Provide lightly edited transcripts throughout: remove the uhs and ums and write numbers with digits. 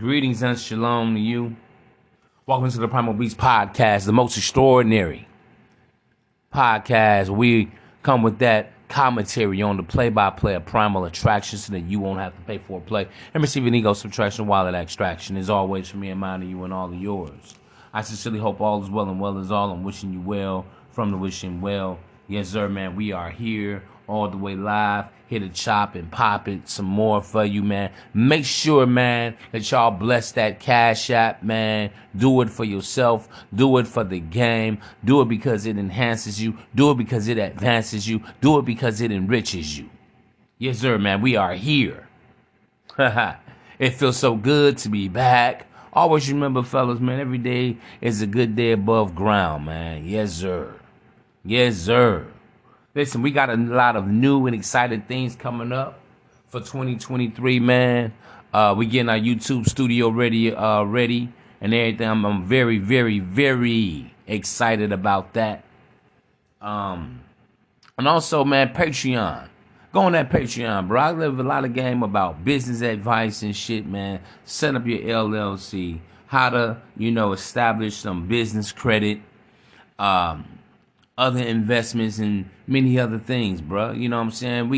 Greetings and shalom to you. Welcome to the Primal Beast podcast, the most extraordinary podcast. We come with that commentary on the play-by-play of Primal Attraction so that you won't have to pay for a play and receive an ego subtraction, wallet extraction. As always, for me and mine and you and all of yours, I sincerely hope all is well and well is all. I'm wishing you well from the wishing well. Yes, sir, man. We are here all the way live. Here to chop and pop it some more for you, man. Make sure, man, that y'all bless that Cash App, man. Do it for yourself. Do it for the game. Do it because it enhances you. Do it because it advances you. Do it because it enriches you. Yes, sir, man. We are here. It feels so good to be back. Always remember, fellas, man, every day is a good day above ground, man. Yes, sir. Yes, sir. Listen, we got a lot of new and exciting things coming up for 2023, man. We getting our YouTube studio ready, and everything. I'm very, very, very excited about that. And also, man, Patreon. Go on that Patreon, bro. I live a lot of game about business advice and shit, man. Set up your LLC. How to, you know, establish some business credit. Other investments and many other things, bro. You know what I'm saying?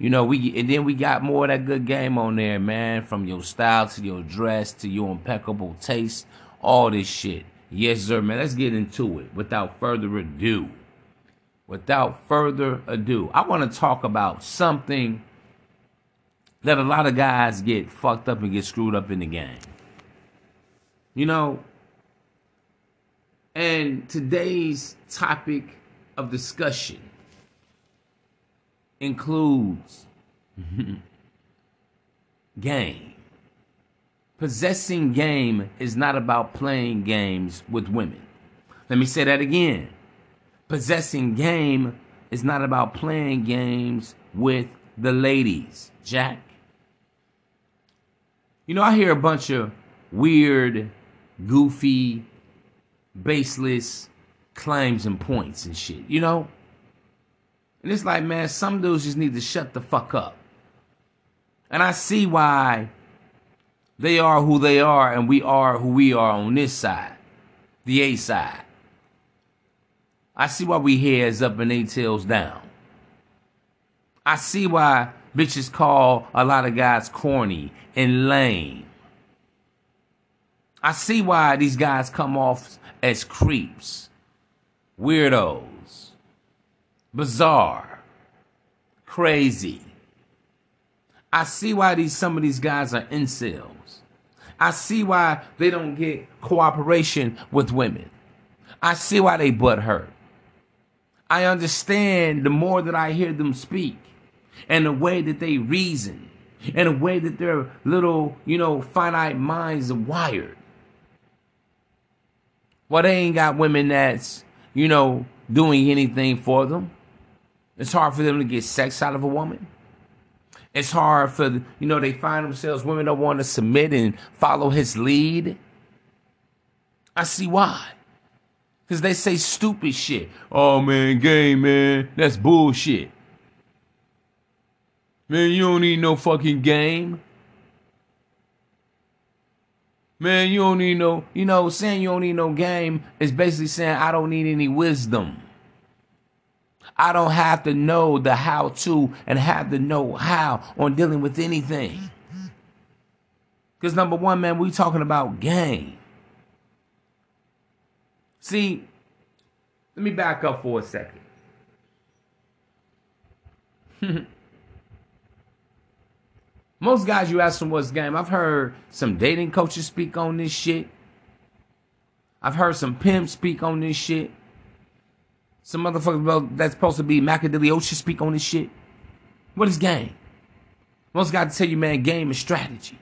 And then we got more of that good game on there, man. From your style to your dress to your impeccable taste, all this shit. Yes, sir, man. Let's get into it. Without further ado, I want to talk about something that a lot of guys get fucked up and get screwed up in the game. You know, and today's topic of discussion includes game. Possessing game is not about playing games with women. Let me say that again. Possessing game is not about playing games with the ladies, Jack. You know, I hear a bunch of weird, goofy, baseless claims and points and shit, you know? And it's like, man, some dudes just need to shut the fuck up. And I see why they are who they are and we are who we are on this side, the A side. I see why we heads up and they tails down. I see why bitches call a lot of guys corny and lame. I see why these guys come off as creeps, weirdos, bizarre, crazy. I see why some of these guys are incels. I see why they don't get cooperation with women. I see why they butt hurt. I understand the more that I hear them speak and the way that they reason and the way that their little, you know, finite minds are wired. Well, they ain't got women that's, you know, doing anything for them. It's hard for them to get sex out of a woman. It's hard for, you know, they find themselves, women don't want to submit and follow his lead. I see why. Because they say stupid shit. Oh, man, gay, man, that's bullshit. Man, you don't need no fucking game. Man, you don't need no, you know, saying you don't need no game is basically saying I don't need any wisdom. I don't have to know the how-to and have the know-how on dealing with anything. Because number one, man, we talking about game. See, let me back up for a second. Most guys, you ask them what's game. I've heard some dating coaches speak on this shit. I've heard some pimps speak on this shit. Some motherfuckers that's supposed to be Machiavellian speak on this shit. What is game? Most guys tell you, man, game is strategy.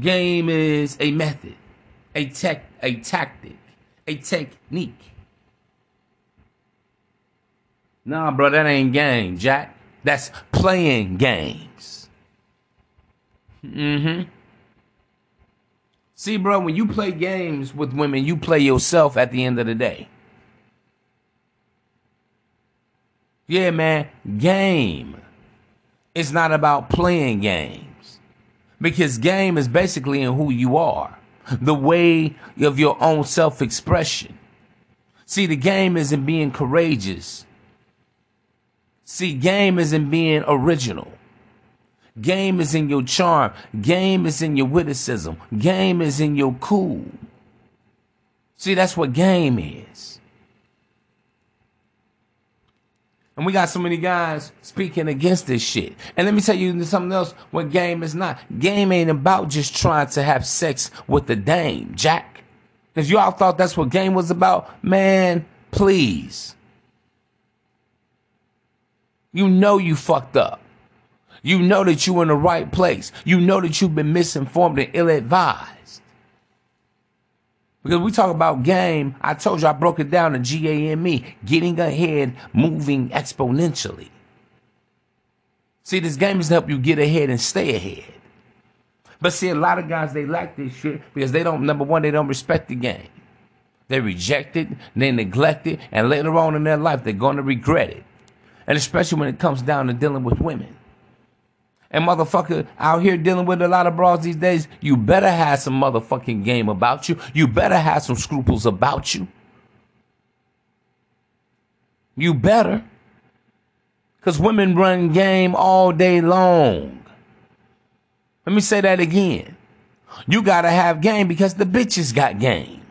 Game is a method, a tactic, a technique. Nah, bro, that ain't game, Jack. That's playing games. See, bro, when you play games with women, you play yourself at the end of the day. Yeah, man, game is not about playing games. because game is basically in who you are, the way of your own self-expression. See, the game isn't being courageous. See, game isn't being original. Game is in your charm. Game is in your witticism. Game is in your cool. See, that's what game is. And we got so many guys speaking against this shit. And let me tell you something else, what game is not. Game ain't about just trying to have sex with the dame, Jack. If y'all thought that's what game was about, man, please. You know you fucked up. You know that you're in the right place. You know that you've been misinformed and ill-advised. Because we talk about game, I told you I broke it down to G-A-M-E, getting ahead, moving exponentially. See, this game doesn't help you get ahead and stay ahead. But see, a lot of guys, they lack this shit because they don't, number one, they don't respect the game. They reject it, they neglect it, and later on in their life, they're going to regret it. And especially when it comes down to dealing with women. And motherfucker, out here dealing with a lot of bras these days, you better have some motherfucking game about you. You better have some scruples about you. You better. Because women run game all day long. Let me say that again. You got to have game because the bitches got game.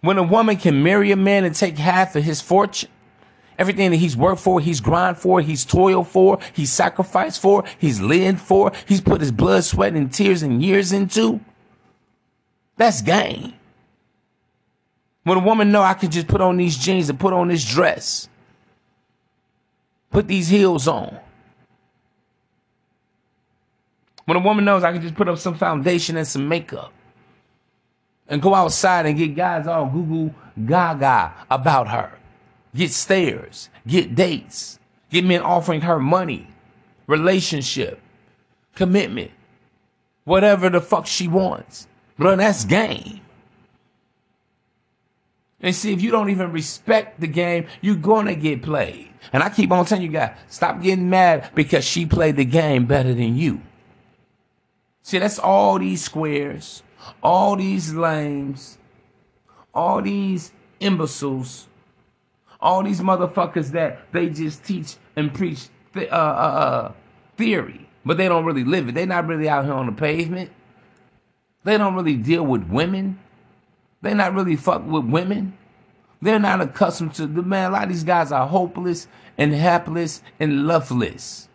When a woman can marry a man and take half of his fortune, everything that he's worked for, he's grind for, he's toiled for, he's sacrificed for, he's lived for, he's put his blood, sweat, and tears and years into. That's game. When a woman know I can just put on these jeans and put on this dress, put these heels on. When a woman knows I can just put up some foundation and some makeup and go outside and get guys all goo-goo gaga about her. Get stares, get dates, get men offering her money, relationship, commitment, whatever the fuck she wants. Bro, that's game. And see, if you don't even respect the game, you're going to get played. And I keep on telling you guys, stop getting mad because she played the game better than you. See, that's all these squares, all these lames, all these imbeciles. All these motherfuckers that they just teach and preach theory, but they don't really live it. They're not really out here on the pavement. They don't really deal with women. They not really fuck with women. They're not accustomed to the man. A lot of these guys are hopeless and hapless and loveless.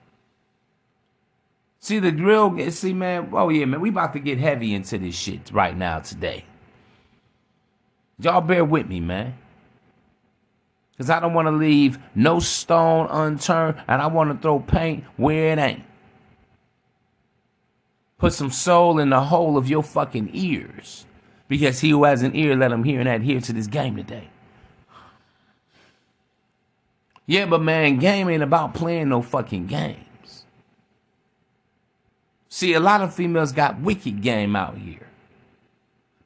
See the drill. See, man. Oh yeah, man. We about to get heavy into this shit right now today. Y'all bear with me, man. Because I don't want to leave no stone unturned, and I want to throw paint where it ain't. Put some soul in the hole of your fucking ears. Because he who has an ear, let him hear and adhere to this game today. Yeah, but man, game ain't about playing no fucking games. See, a lot of females got wicked game out here.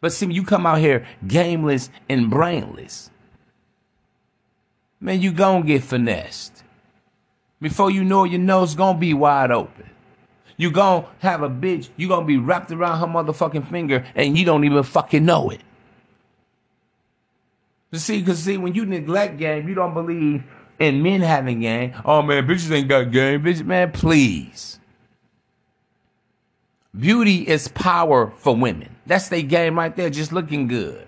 But see, you come out here gameless and brainless. Man, you gonna get finessed. Before you know it, your nose gonna be wide open. You gonna have a bitch, you gonna be wrapped around her motherfucking finger, and you don't even fucking know it. You see, because see, when you neglect game, you don't believe in men having game. Oh man, bitches ain't got game, bitch. Man, please. Beauty is power for women. That's their game right there, just looking good.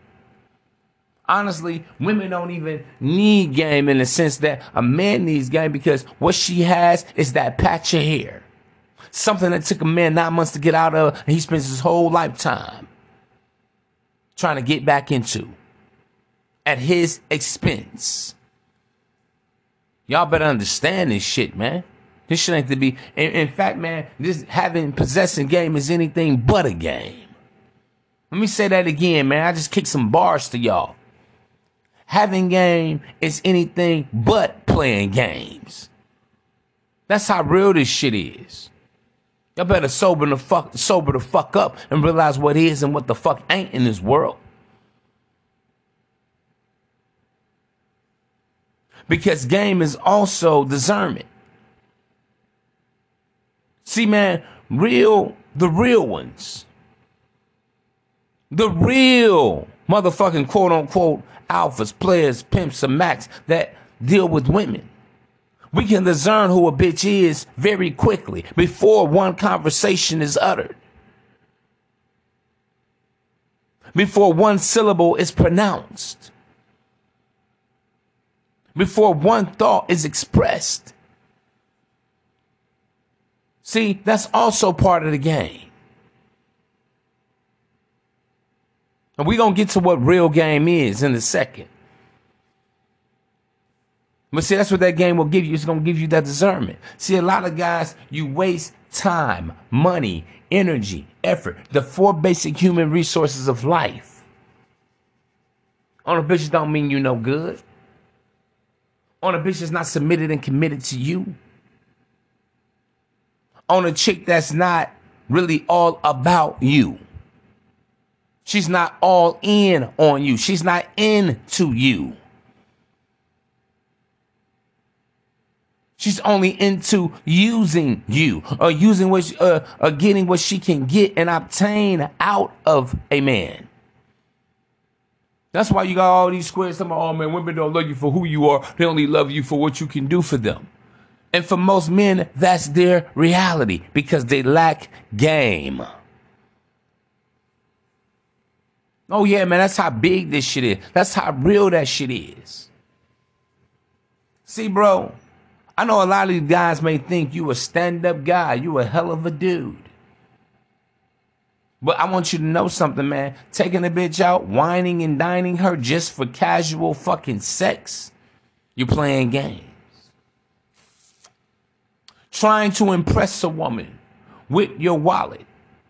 Honestly, women don't even need game in the sense that a man needs game because what she has is that patch of hair. Something that took a man 9 months to get out of, and he spends his whole lifetime trying to get back into at his expense. Y'all better understand this shit, man. This shit ain't to be. In fact, man, this having possessing game is anything but a game. Let me say that again, man. I just kicked some bars to y'all. Having game is anything but playing games. That's how real this shit is. Y'all better sober the fuck up and realize what is and what the fuck ain't in this world. Because game is also discernment. See, man, the real ones. The real motherfucking quote-unquote alphas, players, pimps, and max that deal with women. We can discern who a bitch is very quickly before one conversation is uttered. Before one syllable is pronounced. Before one thought is expressed. See, that's also part of the game. And we're going to get to what real game is in a second. But see, that's what that game will give you. It's going to give you that discernment. See, a lot of guys, you waste time, money, energy, effort, the four basic human resources of life. On a bitch don't mean you no good. On a bitch that's not submitted and committed to you. On a chick that's not really all about you. She's not all in on you. She's not into you. She's only into using you or using what, or getting what she can get and obtain out of a man. That's why you got all these squares. Oh man, women don't love you for who you are. They only love you for what you can do for them. And for most men, that's their reality because they lack game. Oh, yeah, man, that's how big this shit is. That's how real that shit is. See, bro, I know a lot of these guys may think you a stand-up guy. You a hell of a dude. But I want you to know something, man. Taking a bitch out, whining and dining her just for casual fucking sex, you're playing games. Trying to impress a woman with your wallet.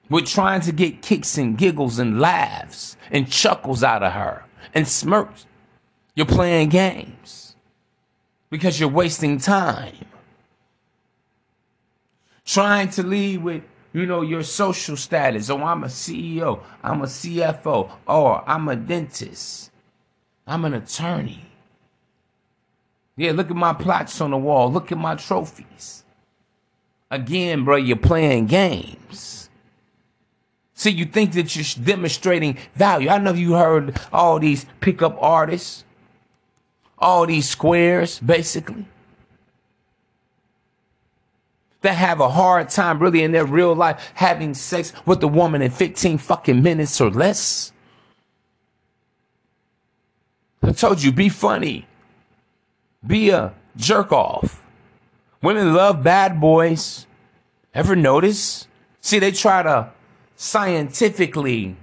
We're trying to get kicks and giggles and laughs and chuckles out of her and smirks. You're playing games because you're wasting time. Trying to lead with, you know, your social status. Oh, I'm a CEO. I'm a CFO. Or I'm a dentist. I'm an attorney. Yeah, look at my plaques on the wall. Look at my trophies. Again, bro, you're playing games. See, you think that you're demonstrating value. I know you heard all these pickup artists, all these squares, basically, that have a hard time really in their real life having sex with a woman in 15 fucking minutes or less. I told you, be funny. Be a jerk off. Women love bad boys. Ever notice? See, they try to scientifically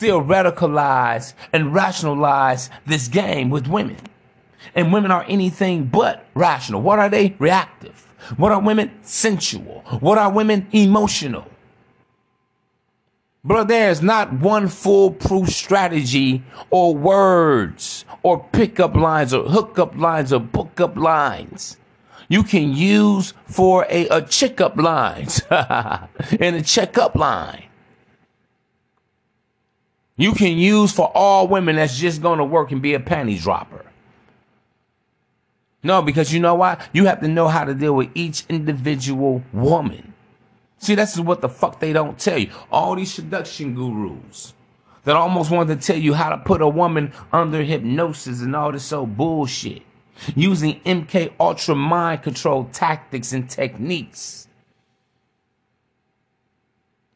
theoreticalize and rationalize this game with women. And women are anything but rational. What are they? Reactive. What are women? Sensual. What are women? Emotional. Bro, there's not one foolproof strategy or words or pickup lines or hookup lines or bookup lines you can use for a checkup lines and a checkup line. You can use for all women that's just going to work and be a panty dropper. No, because you know why? You have to know how to deal with each individual woman. See, that's what the fuck they don't tell you. All these seduction gurus that almost want to tell you how to put a woman under hypnosis and all this old bullshit. Using MK Ultra mind control tactics and techniques.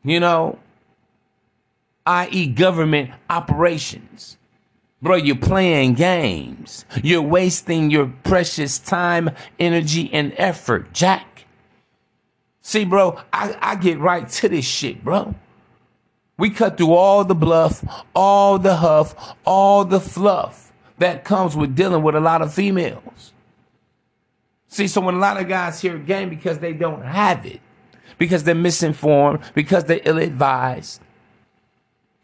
You know, i.e. government operations. Bro, you're playing games. You're wasting your precious time, energy, and effort, Jack. See, bro, I get right to this shit, bro. We cut through all the bluff, all the huff, all the fluff that comes with dealing with a lot of females. See, so when a lot of guys hear game because they don't have it, because they're misinformed, because they're ill-advised,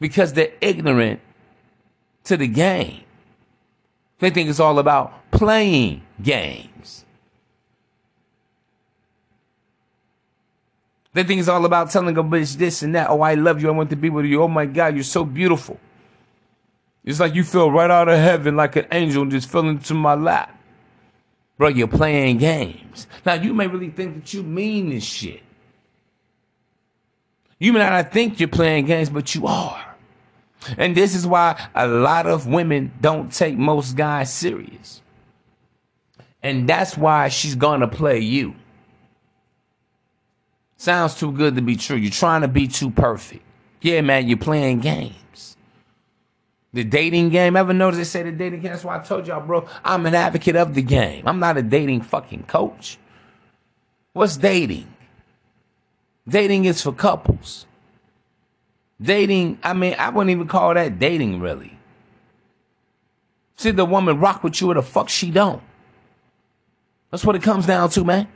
because they're ignorant to the game. They think it's all about playing games. They think it's all about telling a bitch this and that. Oh, I love you. I want to be with you. Oh, my God, you're so beautiful. It's like you fell right out of heaven like an angel just fell into my lap. Bro, you're playing games. Now, you may really think that you mean this shit. You may not think you're playing games, but you are. And this is why a lot of women don't take most guys serious. And that's why she's gonna play you. Sounds too good to be true. You're trying to be too perfect. Yeah, man, you're playing games. The dating game, ever notice they say the dating game? That's why I told y'all, bro, I'm an advocate of the game. I'm not a dating fucking coach. What's dating? Dating is for couples. Dating, I mean, I wouldn't even call that dating, really. See, the woman rock with you or the fuck she don't. That's what it comes down to, man.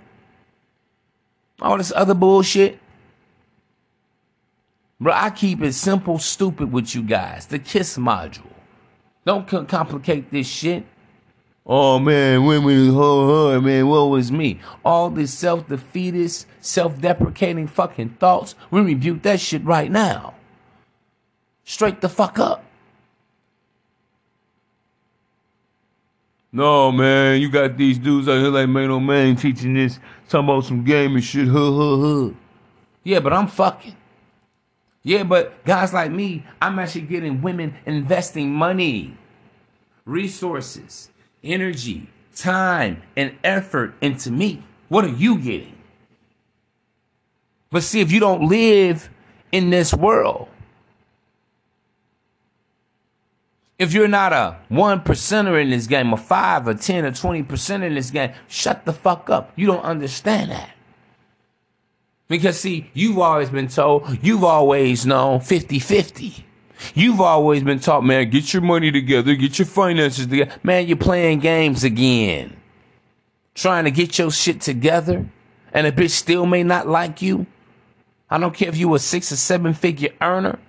All this other bullshit. Bro, I keep it simple, stupid with you guys. The kiss module. Don't complicate this shit. Oh, man, women is hard, man, woe is me. All this self-defeatist, self-deprecating fucking thoughts, we rebuke that shit right now. Straight the fuck up. No, man, you got these dudes out here like Maino Mane teaching this, talking about some game and shit, Yeah, but I'm fucking. Yeah, but guys like me, I'm actually getting women investing money, resources, energy, time, and effort into me. What are you getting? But see, if you don't live in this world, if you're not a 1%er in this game, a 5, a 10, or 20% in this game, shut the fuck up. You don't understand that. Because see, you've always been told, you've always known 50-50. You've always been taught, man, get your money together, get your finances together. Man, you're playing games again. Trying to get your shit together, and a bitch still may not like you. I don't care if you a 6 or 7 figure earner.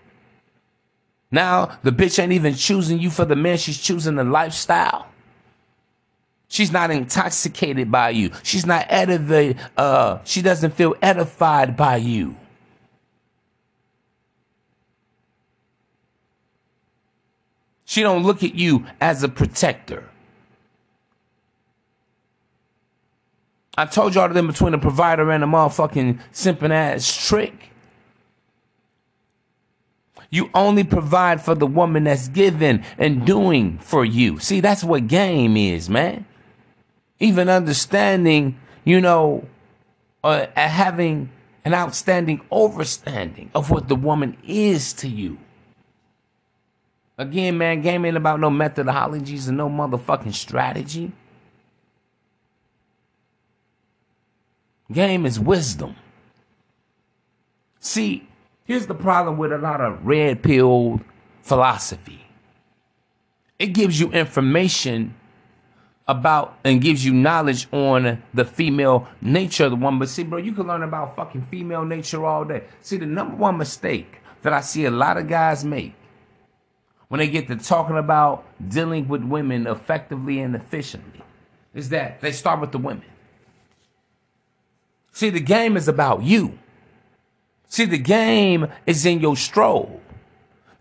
Now, the bitch ain't even choosing you for the man. She's choosing the lifestyle. She's not intoxicated by you. She's not elevated. She doesn't feel edified by you. She don't look at you as a protector. I told y'all that in between a provider and a motherfucking simping ass trick. You only provide for the woman that's giving and doing for you. See, that's what game is, man. Even understanding, you know, having an outstanding overstanding of what the woman is to you. Again, man, game ain't about no methodologies and no motherfucking strategy. Game is wisdom. See, here's the problem with a lot of red-pilled philosophy. It gives you information about and gives you knowledge on the female nature of the woman. But see, bro, you can learn about fucking female nature all day. See, the number one mistake that I see a lot of guys make when they get to talking about dealing with women effectively and efficiently, is that they start with the women. See, the game is about you. See, the game is in your stroll.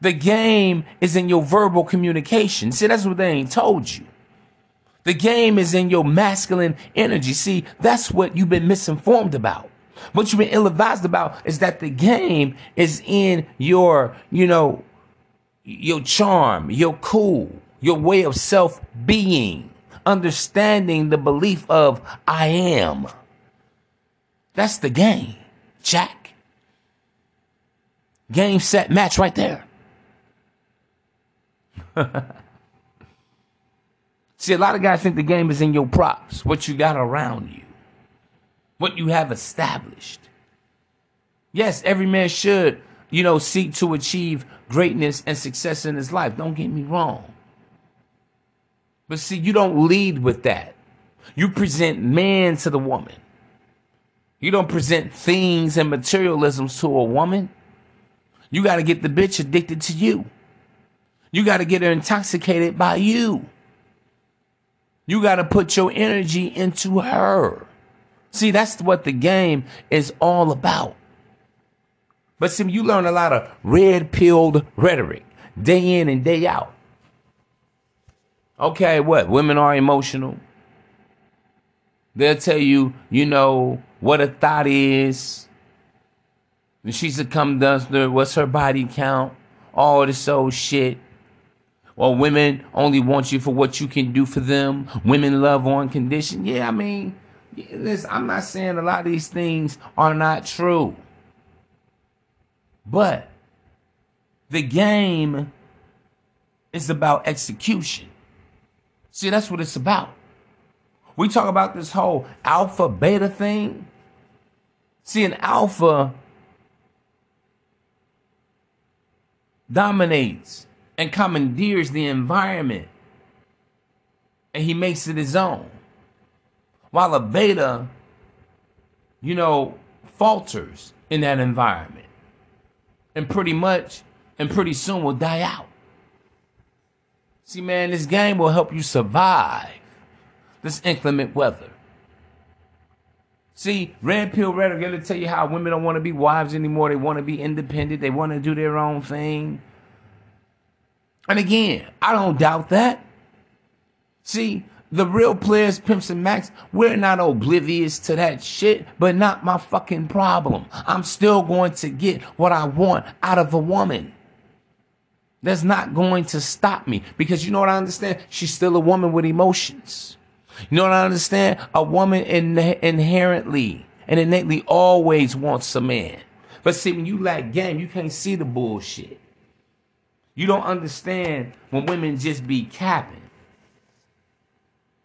The game is in your verbal communication. See, that's what they ain't told you. The game is in your masculine energy. See, that's what you've been misinformed about. What you've been ill-advised about is that the game is in your, you know, your charm, your cool, your way of self-being, understanding the belief of I am. That's the game, Jack. Game, set, match right there. See, a lot of guys think the game is in your props, what you got around you, what you have established. Yes, every man should, you know, seek to achieve greatness and success in his life. Don't get me wrong. But see, you don't lead with that. You present man to the woman. You don't present things and materialisms to a woman. You got to get the bitch addicted to you. You got to get her intoxicated by you. You got to put your energy into her. See, that's what the game is all about. But see, you learn a lot of red-pilled rhetoric day in and day out. Okay, what? Women are emotional. They'll tell you, you know, what a thought is. And she succumbed to what's her body count, all this old shit. Well, women only want you for what you can do for them. Women love on condition. Yeah, I mean, listen, I'm not saying a lot of these things are not true. But the game is about execution. See, that's what it's about. We talk about this whole alpha beta thing. See, an alpha dominates and commandeers the environment, and he makes it his own. While a beta, you know, falters in that environment and pretty soon will die out. See, man, this game will help you survive this inclement weather. See, red pill, red, I'm going to tell you how women don't want to be wives anymore. They want to be independent. They want to do their own thing. And again, I don't doubt that. See, the real players, pimps and max, we're not oblivious to that shit, but not my fucking problem. I'm still going to get what I want out of a woman. That's not going to stop me, because you know what I understand? She's still a woman with emotions. You know what I understand? A woman inherently and innately always wants a man. But see, when you lack game, you can't see the bullshit. You don't understand when women just be capping.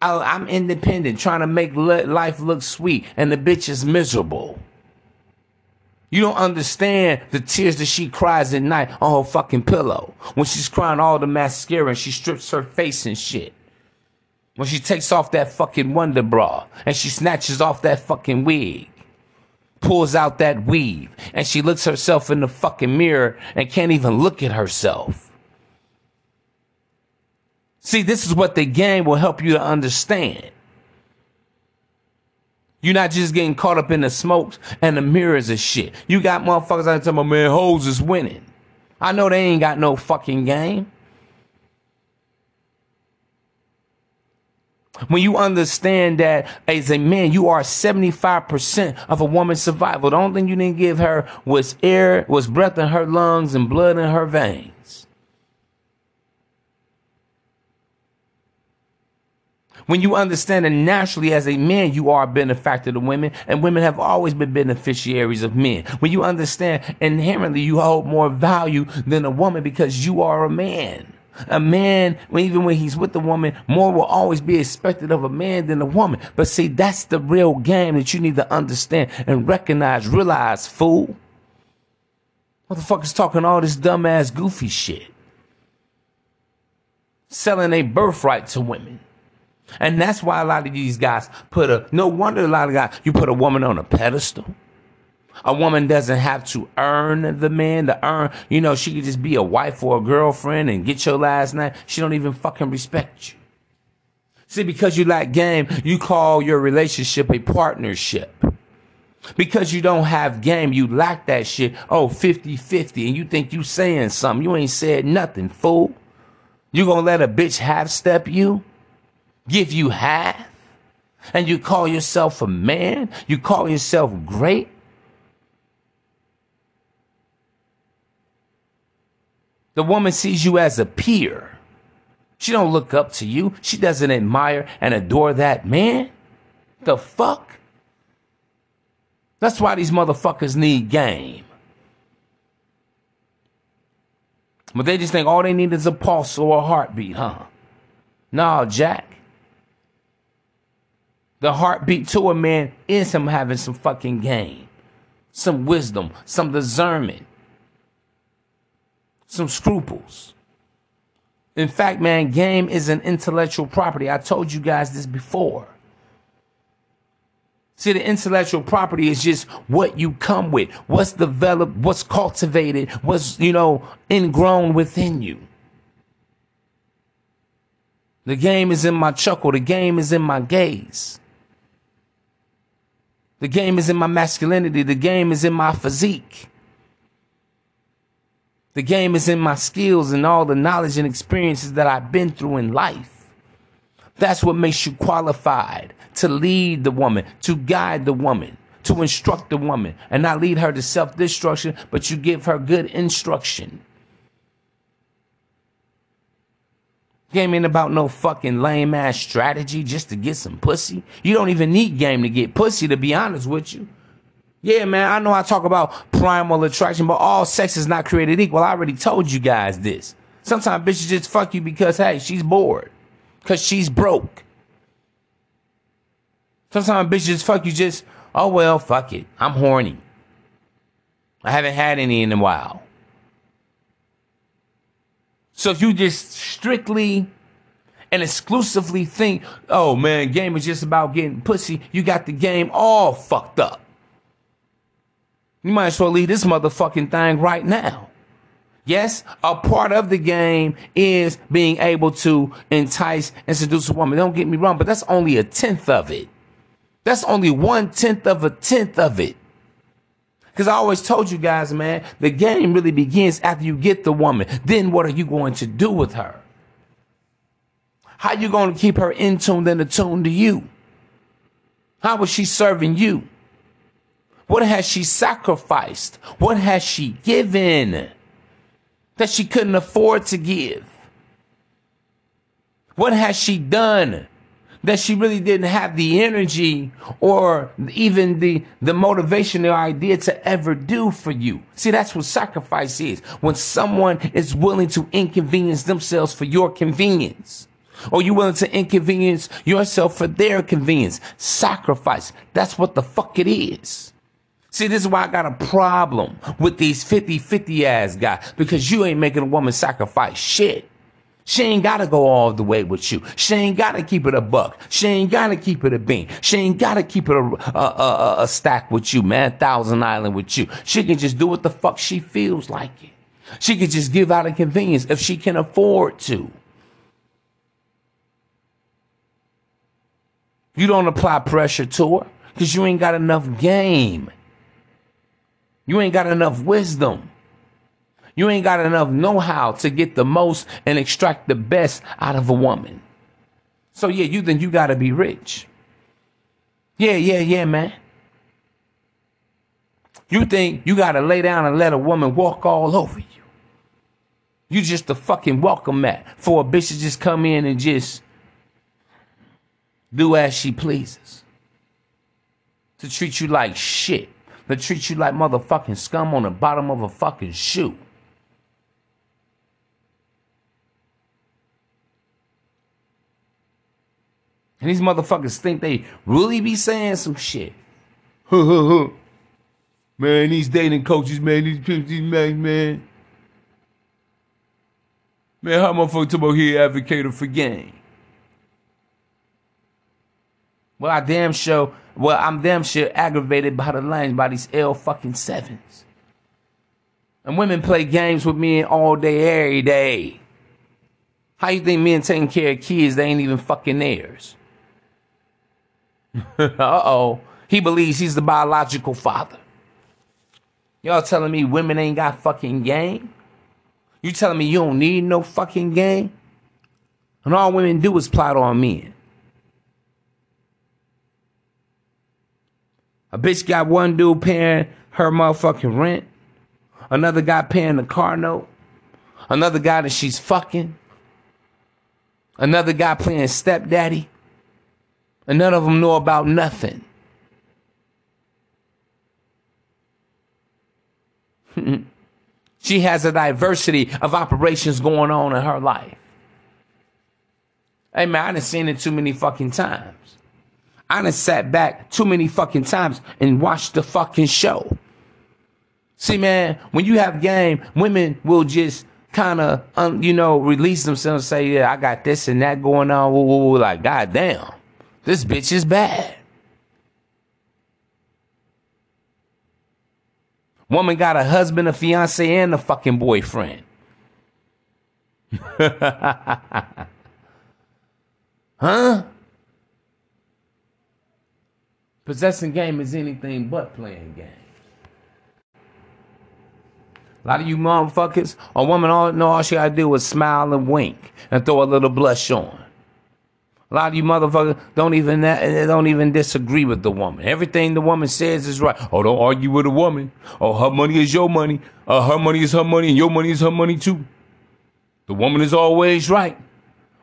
I'm independent, trying to make life look sweet, and the bitch is miserable. You don't understand the tears that she cries at night on her fucking pillow. When she's crying all the mascara and she strips her face and shit. When she takes off that fucking Wonder Bra and she snatches off that fucking wig. Pulls out that weave and she looks herself in the fucking mirror and can't even look at herself. See, this is what the game will help you to understand. You're not just getting caught up in the smokes and the mirrors and shit. You got motherfuckers out there talking about, man, hoes is winning. I know they ain't got no fucking game. When you understand that as a man, you are 75% of a woman's survival. The only thing you didn't give her was air, was breath in her lungs and blood in her veins. When you understand that naturally as a man, you are a benefactor to women, and women have always been beneficiaries of men. When you understand inherently you hold more value than a woman because you are a man. A man, even when he's with a woman, more will always be expected of a man than a woman. But see, that's the real game that you need to understand and recognize, realize, fool. Motherfuckers talking all this dumbass goofy shit. Selling their birthright to women. And that's why a lot of these guys no wonder a lot of guys, you put a woman on a pedestal. A woman doesn't have to earn the man to earn. You know, she could just be a wife or a girlfriend and get your last name. She don't even fucking respect you. See, because you lack game, you call your relationship a partnership. Because you don't have game, you lack that shit. Oh, 50-50. And you think you saying something. You ain't said nothing, fool. You gonna let a bitch half-step you? Give you half? And you call yourself a man? You call yourself great? The woman sees you as a peer. She don't look up to you. She doesn't admire and adore that man. The fuck? That's why these motherfuckers need game. But they just think all they need is a pulse or a heartbeat, huh? Nah, Jack. The heartbeat to a man is him having some fucking game. Some wisdom, some discernment. Some scruples. In fact, man, game is an intellectual property. I told you guys this before. See, the intellectual property is just what you come with, what's developed, what's cultivated, what's, you know, ingrown within you. The game is in my chuckle. The game is in my gaze. The game is in my masculinity. The game is in my physique. The game is in my skills and all the knowledge and experiences that I've been through in life. That's what makes you qualified to lead the woman, to guide the woman, to instruct the woman and not lead her to self-destruction, but you give her good instruction. Game ain't about no fucking lame ass strategy just to get some pussy. You don't even need game to get pussy, to be honest with you. Yeah, man, I know I talk about primal attraction, but all sex is not created equal. I already told you guys this. Sometimes bitches just fuck you because, hey, she's bored, because she's broke. Sometimes bitches just fuck you just, oh, well, fuck it, I'm horny, I haven't had any in a while. So if you just strictly and exclusively think, oh man, game is just about getting pussy, you got the game all fucked up. You might as well leave this motherfucking thing right now. Yes, a part of the game is being able to entice and seduce a woman. Don't get me wrong, but that's only a tenth of it. That's only 1/10 of a tenth of it. Because I always told you guys, man, the game really begins after you get the woman. Then what are you going to do with her? How you going to keep her in tune and attuned to you? How is she serving you? What has she sacrificed? What has she given that she couldn't afford to give? What has she done that she really didn't have the energy or even the motivation or idea to ever do for you? See, that's what sacrifice is. When someone is willing to inconvenience themselves for your convenience, or you're willing to inconvenience yourself for their convenience. Sacrifice. That's what the fuck it is. See, this is why I got a problem with these 50-50 ass guys, because you ain't making a woman sacrifice shit. She ain't gotta go all the way with you. She ain't gotta keep it a buck. She ain't gotta keep it a bean. She ain't gotta keep it a stack with you, man. Thousand Island with you. She can just do what the fuck she feels like it. She can just give out of convenience if she can afford to. You don't apply pressure to her because you ain't got enough game. You ain't got enough wisdom. You ain't got enough know-how to get the most and extract the best out of a woman. So yeah, you think you gotta be rich. Yeah, man. You think you gotta lay down and let a woman walk all over you. You just a fucking welcome mat for a bitch to just come in and just do as she pleases. To treat you like shit. To treat you like motherfucking scum on the bottom of a fucking shoe. And these motherfuckers think they really be saying some shit. Man, these dating coaches, man, these pimps, these men, man. Man, how motherfuckers talking about here advocating for game? Well, I'm damn sure aggravated by the lines, by these L-fucking-7s. And women play games with men all day, every day. How you think men taking care of kids, they ain't even fucking theirs? Uh-oh. He believes he's the biological father. Y'all telling me women ain't got fucking game? You telling me you don't need no fucking game? And all women do is plot on men. A bitch got one dude paying her motherfucking rent. Another guy paying the car note. Another guy that she's fucking. Another guy playing stepdaddy. And none of them know about nothing. She has a diversity of operations going on in her life. Hey man, I done seen it too many fucking times. I done sat back too many fucking times and watched the fucking show. See man, when you have game, women will just kind of, release themselves and say, yeah, I got this and that going on. Woo. Like, goddamn, this bitch is bad. Woman got a husband, a fiance, and a fucking boyfriend. Huh? Possessing game is anything but playing game. A lot of you motherfuckers, a woman, all she gotta do is smile and wink and throw a little blush on. A lot of you motherfuckers don't even disagree with the woman. Everything the woman says is right. Oh, don't argue with a woman. Oh, her money is your money. Her money is her money, and your money is her money too. The woman is always right.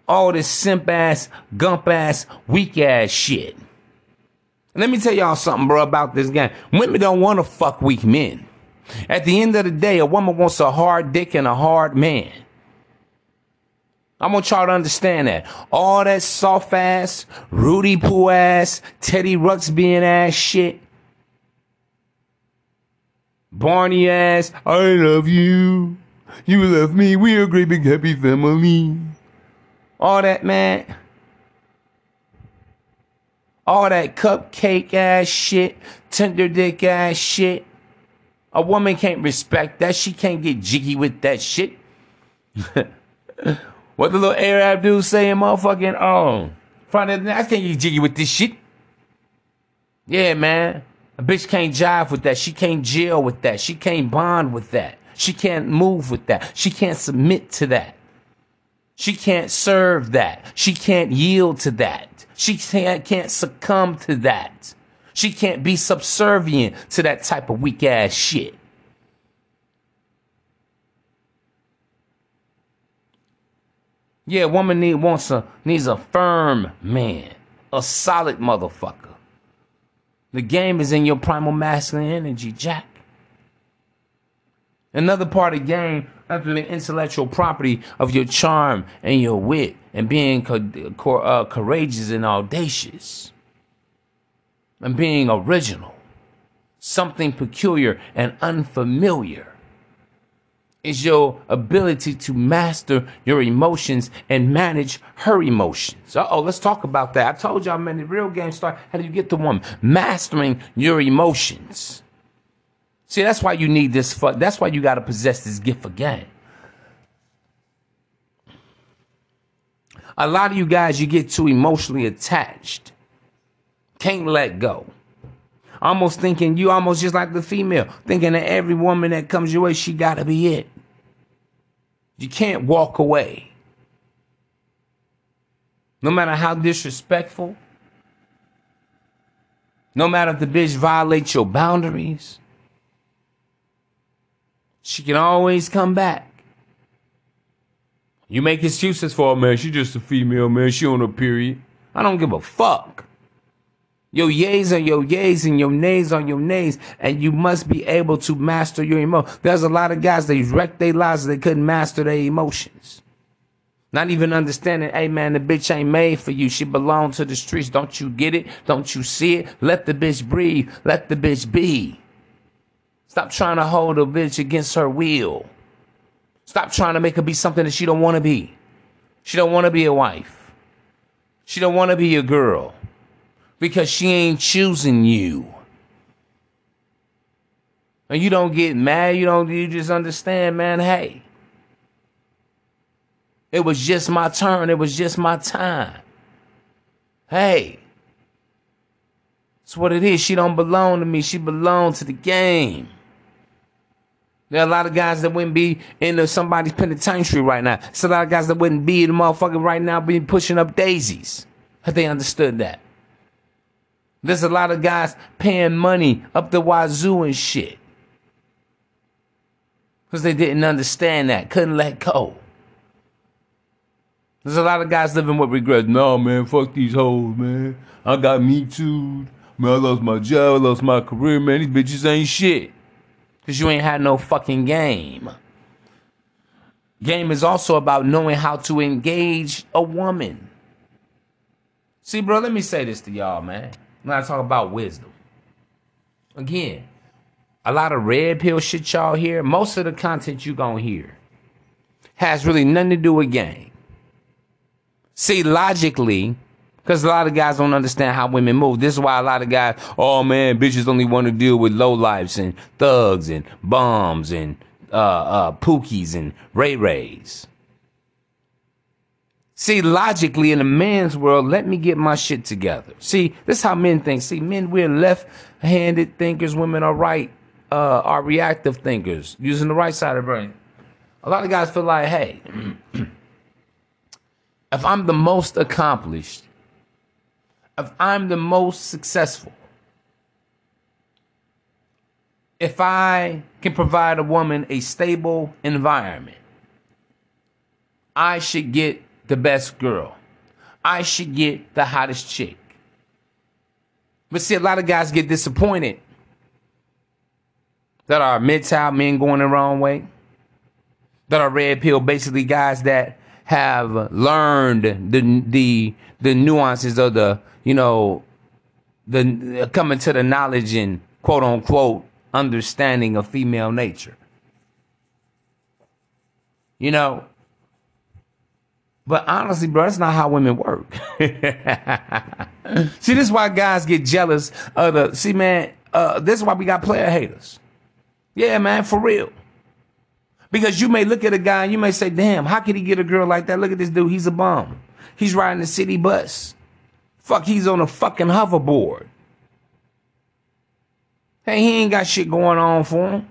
All this simp ass, gump ass, weak ass shit. And let me tell y'all something, bro, about this game. Women don't want to fuck weak men. At the end of the day, a woman wants a hard dick and a hard man. I want y'all to understand that. All that soft ass, Rudy Poo ass, Teddy Ruxpin ass shit. Barney ass, I love you. You love me. We're a great big happy family. All that, man. All that cupcake ass shit, tender dick ass shit. A woman can't respect that. She can't get jiggy with that shit. What the little Arab dude saying, motherfucking, I can't get jiggy with this shit. Yeah, man. A bitch can't jive with that. She can't gel with that. She can't bond with that. She can't move with that. She can't submit to that. She can't serve that. She can't yield to that. She can't succumb to that. She can't be subservient to that type of weak ass shit. Yeah, a woman needs a firm man, a solid motherfucker. The game is in your primal masculine energy, Jack. Another part of the game, after the intellectual property of your charm and your wit and being courageous and audacious. And being original, something peculiar and unfamiliar, is your ability to master your emotions and manage her emotions. Let's talk about that. I told y'all, man, the real game starts. How do you get the woman? Mastering your emotions. See, that's why you need this. That's why you got to possess this gift of game. A lot of you guys, you get too emotionally attached. Can't let go. Almost thinking you almost just like the female, thinking that every woman that comes your way, she gotta be it. You can't walk away. No matter how disrespectful, no matter if the bitch violates your boundaries, she can always come back. You make excuses for her, man. She just a female, man. She on her period. I don't give a fuck. Your yays are your yays and your nays are your nays, and you must be able to master your emotions. There's a lot of guys, they wrecked their lives, they couldn't master their emotions. Not even understanding, hey man, the bitch ain't made for you. She belongs to the streets. Don't you get it? Don't you see it? Let the bitch breathe. Let the bitch be. Stop trying to hold a bitch against her will. Stop trying to make her be something that she don't want to be. She don't want to be a wife. She don't want to be a girl. Because she ain't choosing you. And you don't get mad. You just understand, man, hey. It was just my turn. It was just my time. Hey. That's what it is. She don't belong to me. She belongs to the game. There are a lot of guys that wouldn't be in somebody's penitentiary right now. There's a lot of guys that wouldn't be in the motherfucking right now being pushing up daisies. If they understood that. There's a lot of guys paying money up the wazoo and shit. Because they didn't understand that. Couldn't let go. There's a lot of guys living with regrets. No, man, fuck these hoes, man. I got me too. Man, I lost my job. I lost my career, man. These bitches ain't shit. Because you ain't had no fucking game. Game is also about knowing how to engage a woman. See, bro, let me say this to y'all, man. When I talk about wisdom. Again, a lot of red pill shit y'all hear. Most of the content you gonna hear has really nothing to do with game. See, logically, because a lot of guys don't understand how women move. This is why a lot of guys, oh man, bitches only want to deal with lowlifes and thugs and bums and pookies and ray-rays. See, logically, in a man's world, let me get my shit together. See, this is how men think. See, men, we're left-handed thinkers. Women are are reactive thinkers, using the right side of the brain. A lot of guys feel like, hey, if I'm the most accomplished, of I'm the most successful. If I can provide a woman a stable environment, I should get the best girl. I should get the hottest chick. But see, a lot of guys get disappointed that are mid-tile men going the wrong way, that are red pill, basically guys that have learned the nuances of the, you know, the coming to the knowledge and quote unquote understanding of female nature. You know, but honestly, bro, that's not how women work. See, this is why guys get jealous of the, see, man, this is why we got player haters. Yeah, man, for real. Because you may look at a guy and you may say, damn, how could he get a girl like that? Look at this dude. He's a bum. He's riding a city bus. Fuck, he's on a fucking hoverboard. Hey, he ain't got shit going on for him.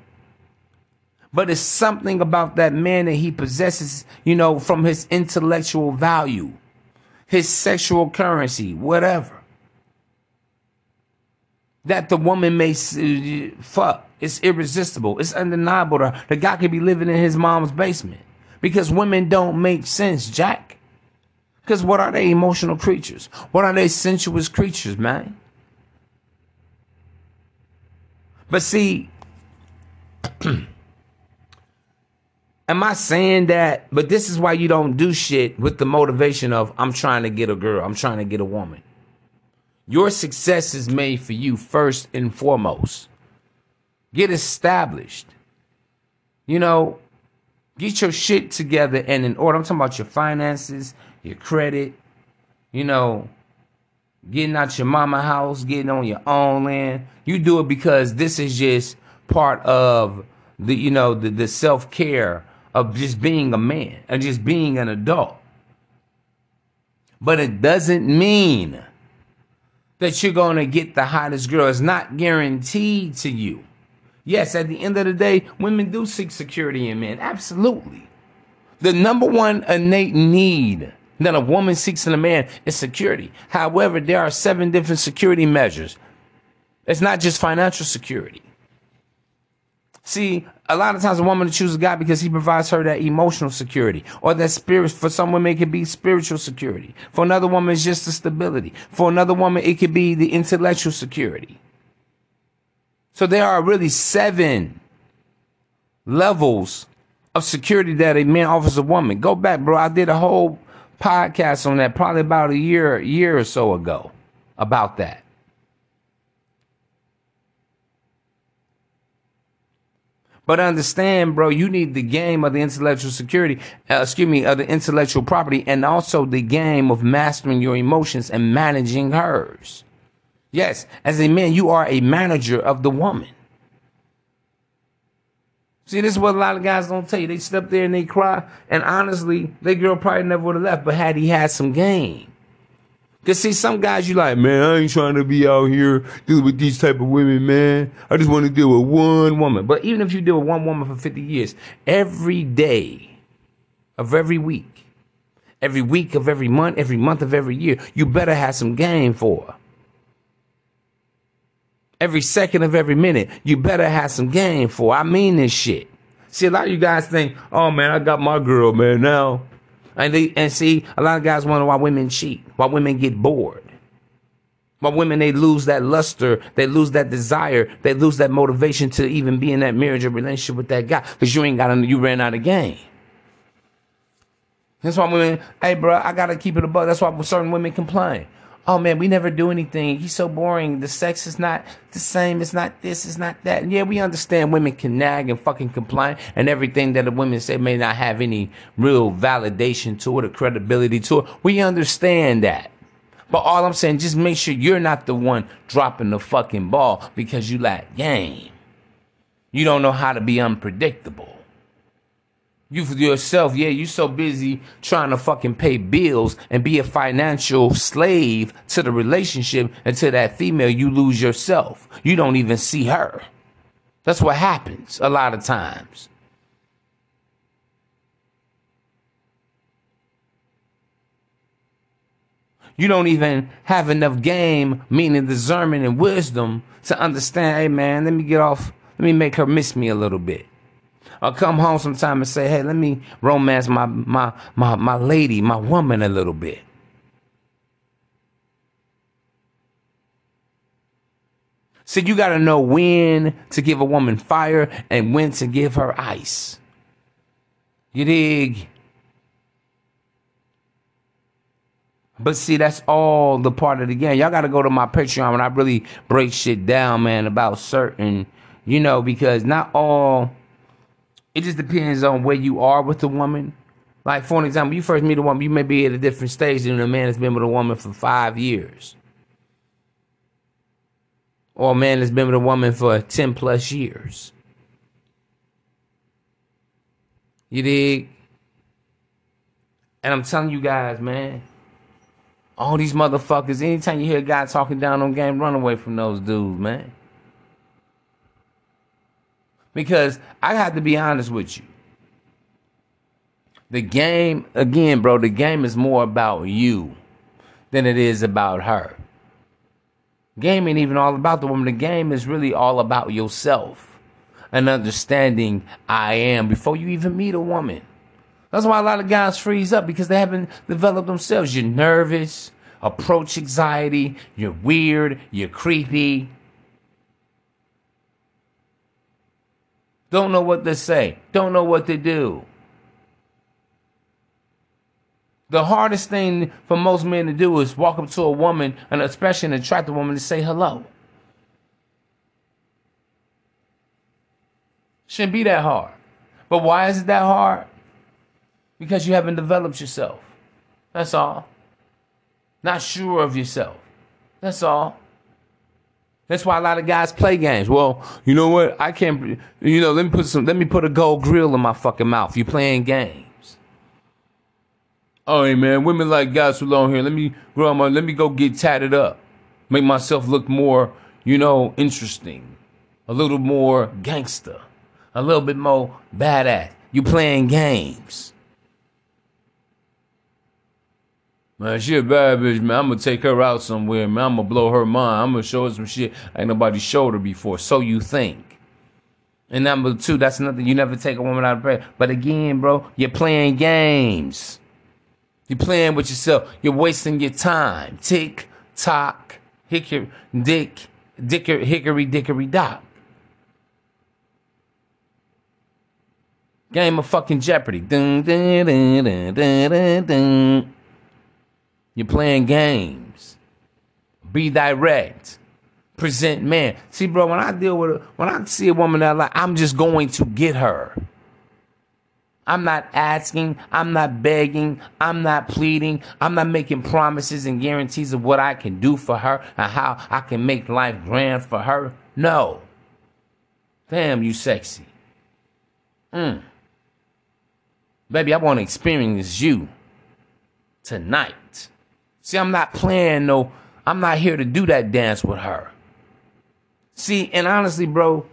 But it's something about that man that he possesses, you know, from his intellectual value, his sexual currency, whatever, that the woman may fuck. It's irresistible. It's undeniable. The guy could be living in his mom's basement because women don't make sense, Jack. Because what are they? Emotional creatures. What are they? Sensuous creatures, man. But see, am I saying that? But this is why you don't do shit with the motivation of I'm trying to get a girl. I'm trying to get a woman. Your success is made for you first and foremost. Get established. You know, get your shit together and in order. I'm talking about your finances, your credit, you know, getting out your mama house, getting on your own land. You do it because this is just part of the, you know, the self-care of just being a man and just being an adult. But it doesn't mean that you're going to get the hottest girl. It's not guaranteed to you. Yes, at the end of the day, women do seek security in men. Absolutely. The number one innate need that a woman seeks in a man is security. However, there are 7 different security measures. It's not just financial security. See, a lot of times a woman chooses a guy because he provides her that emotional security or that spirit. For some women, it could be spiritual security. For another woman, it's just the stability. For another woman, it could be the intellectual security. So there are really 7 levels of security that a man offers a woman. Go back, bro. I did a whole podcast on that probably about a year or so ago about that. But understand, bro, you need the game of the intellectual security, of the intellectual property, and also the game of mastering your emotions and managing hers. Yes, as a man, you are a manager of the woman. See, this is what a lot of guys don't tell you. They sit up there and they cry, and honestly, their girl probably never would have left, but had he had some game. Because see, some guys, you like, man, I ain't trying to be out here dealing with these type of women, man. I just want to deal with one woman. But even if you deal with one woman for 50 years, every day of every week of every month of every year, you better have some game for her. Every second of every minute, you better have some game for. I mean this shit. See, a lot of you guys think, oh, man, I got my girl, man, now. And see, a lot of guys wonder why women cheat, why women get bored. Why women, they lose that luster, they lose that desire, they lose that motivation to even be in that marriage or relationship with that guy. Because you ran out of game. That's why women, hey, bro, I got to keep it above. That's why certain women complain. Oh, man, we never do anything. He's so boring. The sex is not the same. It's not this. It's not that. And yeah, we understand women can nag and fucking complain. And everything that the women say may not have any real validation to it or credibility to it. We understand that. But all I'm saying, just make sure you're not the one dropping the fucking ball because you lack game. You don't know how to be unpredictable. You for yourself, yeah, you so busy trying to fucking pay bills and be a financial slave to the relationship and to that female, you lose yourself. You don't even see her. That's what happens a lot of times. You don't even have enough game, meaning discernment and wisdom to understand, hey, man, let me get off. Let me make her miss me a little bit. I'll come home sometime and say, hey, let me romance my lady, my woman a little bit. See, you got to know when to give a woman fire and when to give her ice. You dig? But see, that's all the part of the game. Y'all got to go to my Patreon when I really break shit down, man, about certain, you know, because not all, it just depends on where you are with the woman. Like, for an example, you first meet a woman, you may be at a different stage than a man that's been with a woman for 5 years. Or a man that's been with a woman for 10 plus years. You dig? And I'm telling you guys, man, all these motherfuckers, anytime you hear a guy talking down on game, run away from those dudes, man. Because I have to be honest with you. The game, again, bro, the game is more about you than it is about her. Game ain't even all about the woman. The game is really all about yourself and understanding I am before you even meet a woman. That's why a lot of guys freeze up, because they haven't developed themselves. You're nervous, approach anxiety, you're weird, you're creepy. Don't know what to say. Don't know what to do. The hardest thing for most men to do is walk up to a woman, and especially an attractive woman, to say hello. Shouldn't be that hard. But why is it that hard? Because you haven't developed yourself. That's all. Not sure of yourself. That's all. That's why a lot of guys play games. Well, you know what? I can't, you know, let me put a gold grill in my fucking mouth. You playing games. Oh, hey, man, women like guys who long hair. Let me grow my, let me go get tatted up. Make myself look more, you know, interesting. A little more gangster. A little bit more badass. You playing games. Man, she a bad bitch, man. I'm going to take her out somewhere, man. I'm going to blow her mind. I'm going to show her some shit ain't nobody showed her before. So you think. And number two, that's nothing. You never take a woman out of prayer. But again, bro, you're playing games. You're playing with yourself. You're wasting your time. Tick, tock, hickory, dick, dicker, hickory, dickory, dock. Game of fucking Jeopardy. Dun, dun, dun, dun, dun, dun, dun. You're playing games. Be direct. Present man. See, bro, when I deal with when I see a woman that I like, I'm just going to get her. I'm not asking. I'm not begging. I'm not pleading. I'm not making promises and guarantees of what I can do for her and how I can make life grand for her. No. Damn, you sexy. Baby, I want to experience you tonight. See, I'm not playing, no, I'm not here to do that dance with her. See, and honestly, bro,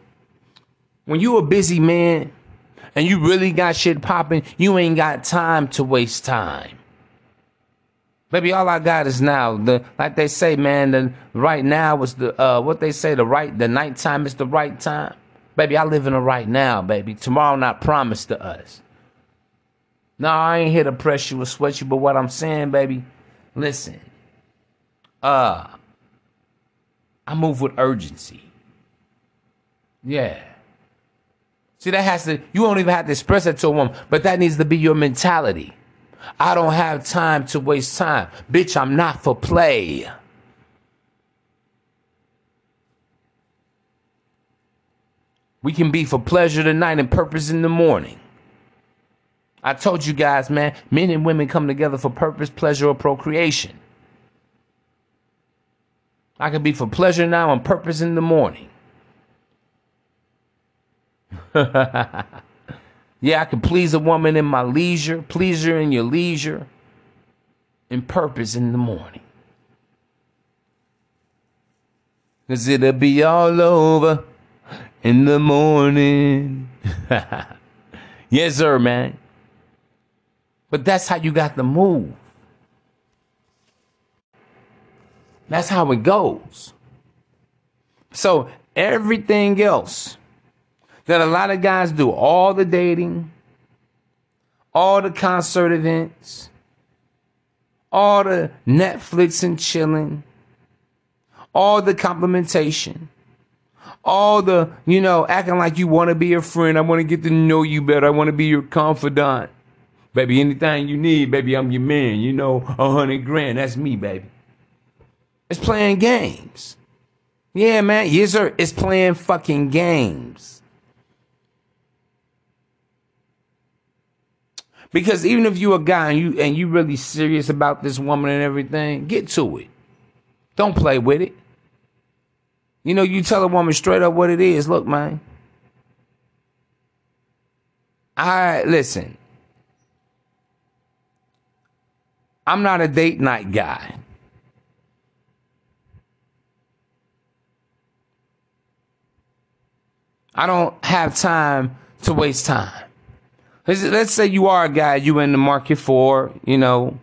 when you a busy man and you really got shit popping, you ain't got time to waste time. Baby, all I got is now. Like they say, man, right now is the nighttime is the right time. Baby, I live in the right now, baby. Tomorrow not promised to us. No, I ain't here to press you or sweat you, but what I'm saying, baby, listen, I move with urgency. Yeah. See, that has to, you don't even have to express that to a woman, but that needs to be your mentality. I don't have time to waste time. Bitch, I'm not for play. We can be for pleasure tonight and purpose in the morning. I told you guys, man, men and women come together for purpose, pleasure, or procreation. I could be for pleasure now and purpose in the morning. Yeah, I could please a woman in my leisure, please her in your leisure, and purpose in the morning. Because it'll be all over in the morning. Yes, sir, man. But that's how you got to move. That's how it goes. So everything else that a lot of guys do, all the dating, all the concert events, all the Netflix and chilling, all the complimentation, all the, you know, acting like you want to be a friend. I want to get to know you better. I want to be your confidant. Baby, anything you need, baby, I'm your man. You know, $100 grand, that's me, baby. It's playing games. Yeah, man. Yes, sir. It's playing fucking games. Because even if you a guy and you really serious about this woman and everything, get to it. Don't play with it. You know, you tell a woman straight up what it is. Look, man. Listen. I'm not a date night guy. I don't have time to waste time. Let's say you are a guy, you in the market for, you know,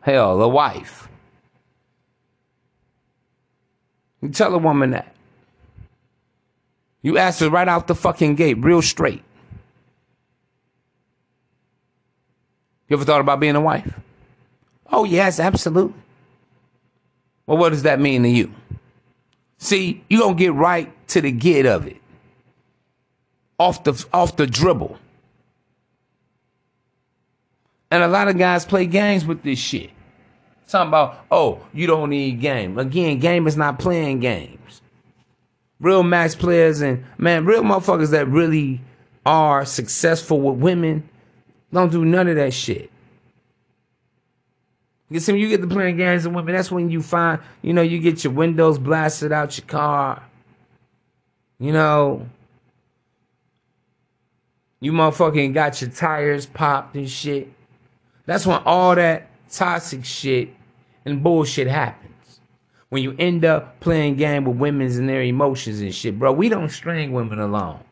hell, a wife. You tell a woman that. You ask her right out the fucking gate, real straight. You ever thought about being a wife? Oh, yes, absolutely. Well, what does that mean to you? See, you're going to get right to the get of it. Off the dribble. And a lot of guys play games with this shit. Talking about, oh, you don't need game. Again, game is not playing games. Real match players and, man, real motherfuckers that really are successful with women don't do none of that shit. You see, when you get to playing games with women, that's when you find, you know, you get your windows blasted out your car. You know, you motherfucking got your tires popped and shit. That's when all that toxic shit and bullshit happens. When you end up playing game with women and their emotions and shit, bro. We don't string women along.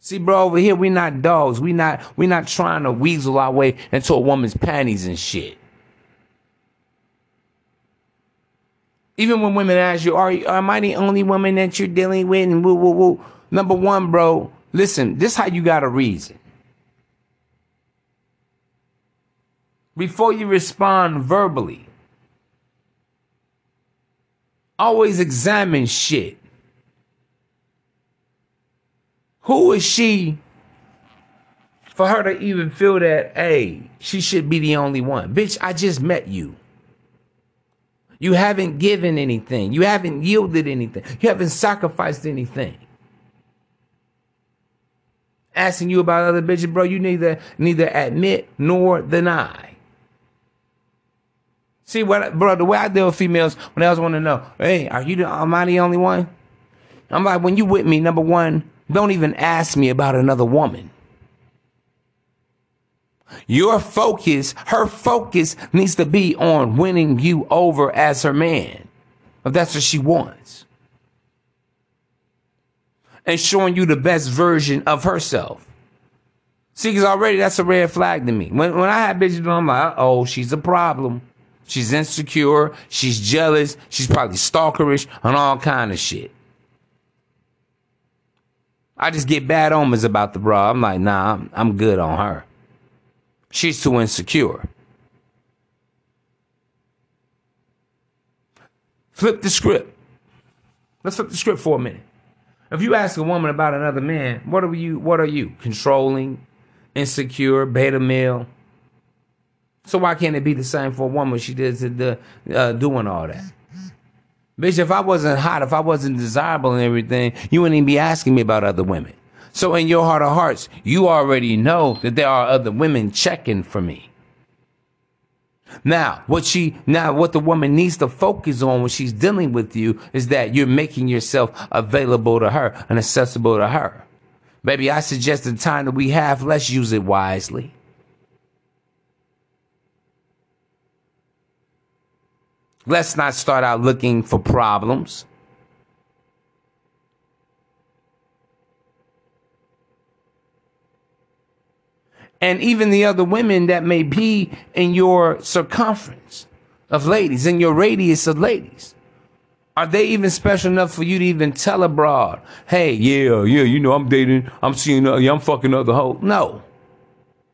See, bro, over here, we not dogs. We not trying to weasel our way into a woman's panties and shit. Even when women ask you, am I the only woman that you're dealing with? And woo, woo, woo. Number one, bro, listen, this is how you got to reason. Before you respond verbally, always examine shit. Who is she for her to even feel that, hey, she should be the only one? Bitch, I just met you. You haven't given anything. You haven't yielded anything. You haven't sacrificed anything. Asking you about other bitches, bro, you neither admit nor deny. See, what, bro, the way I deal with females, when they always want to know, hey, am I the only one? I'm like, when you with me, number one, don't even ask me about another woman. Her focus needs to be on winning you over as her man, if that's what she wants. And showing you the best version of herself. See, because already that's a red flag to me. When I have bitches, I'm like, oh, she's a problem. She's insecure. She's jealous. She's probably stalkerish and all kind of shit. I just get bad omens about the bra. I'm like, nah, I'm good on her. She's too insecure. Flip the script. Let's flip the script for a minute. If you ask a woman about another man, what are you? Controlling, insecure, beta male. So why can't it be the same for a woman? She does doing all that. Bitch, if I wasn't hot, if I wasn't desirable and everything, you wouldn't even be asking me about other women. So in your heart of hearts, you already know that there are other women checking for me. Now, what the woman needs to focus on when she's dealing with you is that you're making yourself available to her and accessible to her. Baby, I suggest the time that we have, let's use it wisely. Let's not start out looking for problems. And even the other women that may be in your circumference of ladies, in your radius of ladies. Are they even special enough for you to even tell a broad, hey, yeah, you know, I'm dating, I'm seeing, I'm fucking other hoe? No.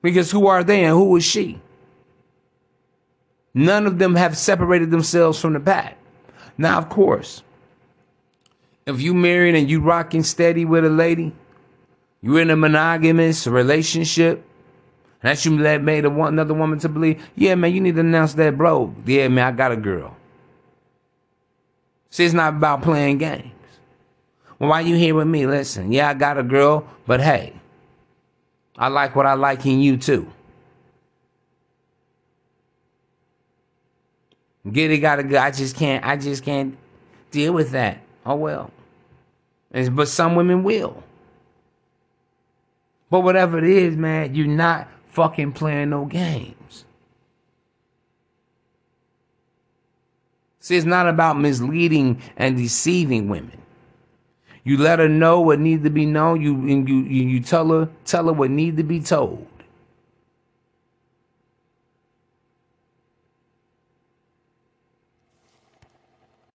Because who are they and who is she? None of them have separated themselves from the pack. Now, of course, if you married and you rocking steady with a lady, you're in a monogamous relationship, and that's you made another woman to believe, yeah, man, you need to announce that, bro. Yeah, man, I got a girl. See, it's not about playing games. Well, why you here with me? Listen, yeah, I got a girl, but hey, I like what I like in you too. Giddy gotta go. I just can't deal with that. Oh well. But some women will. But whatever it is, man, you're not fucking playing no games. See, it's not about misleading and deceiving women. You let her know what needs to be known. You tell her what needs to be told.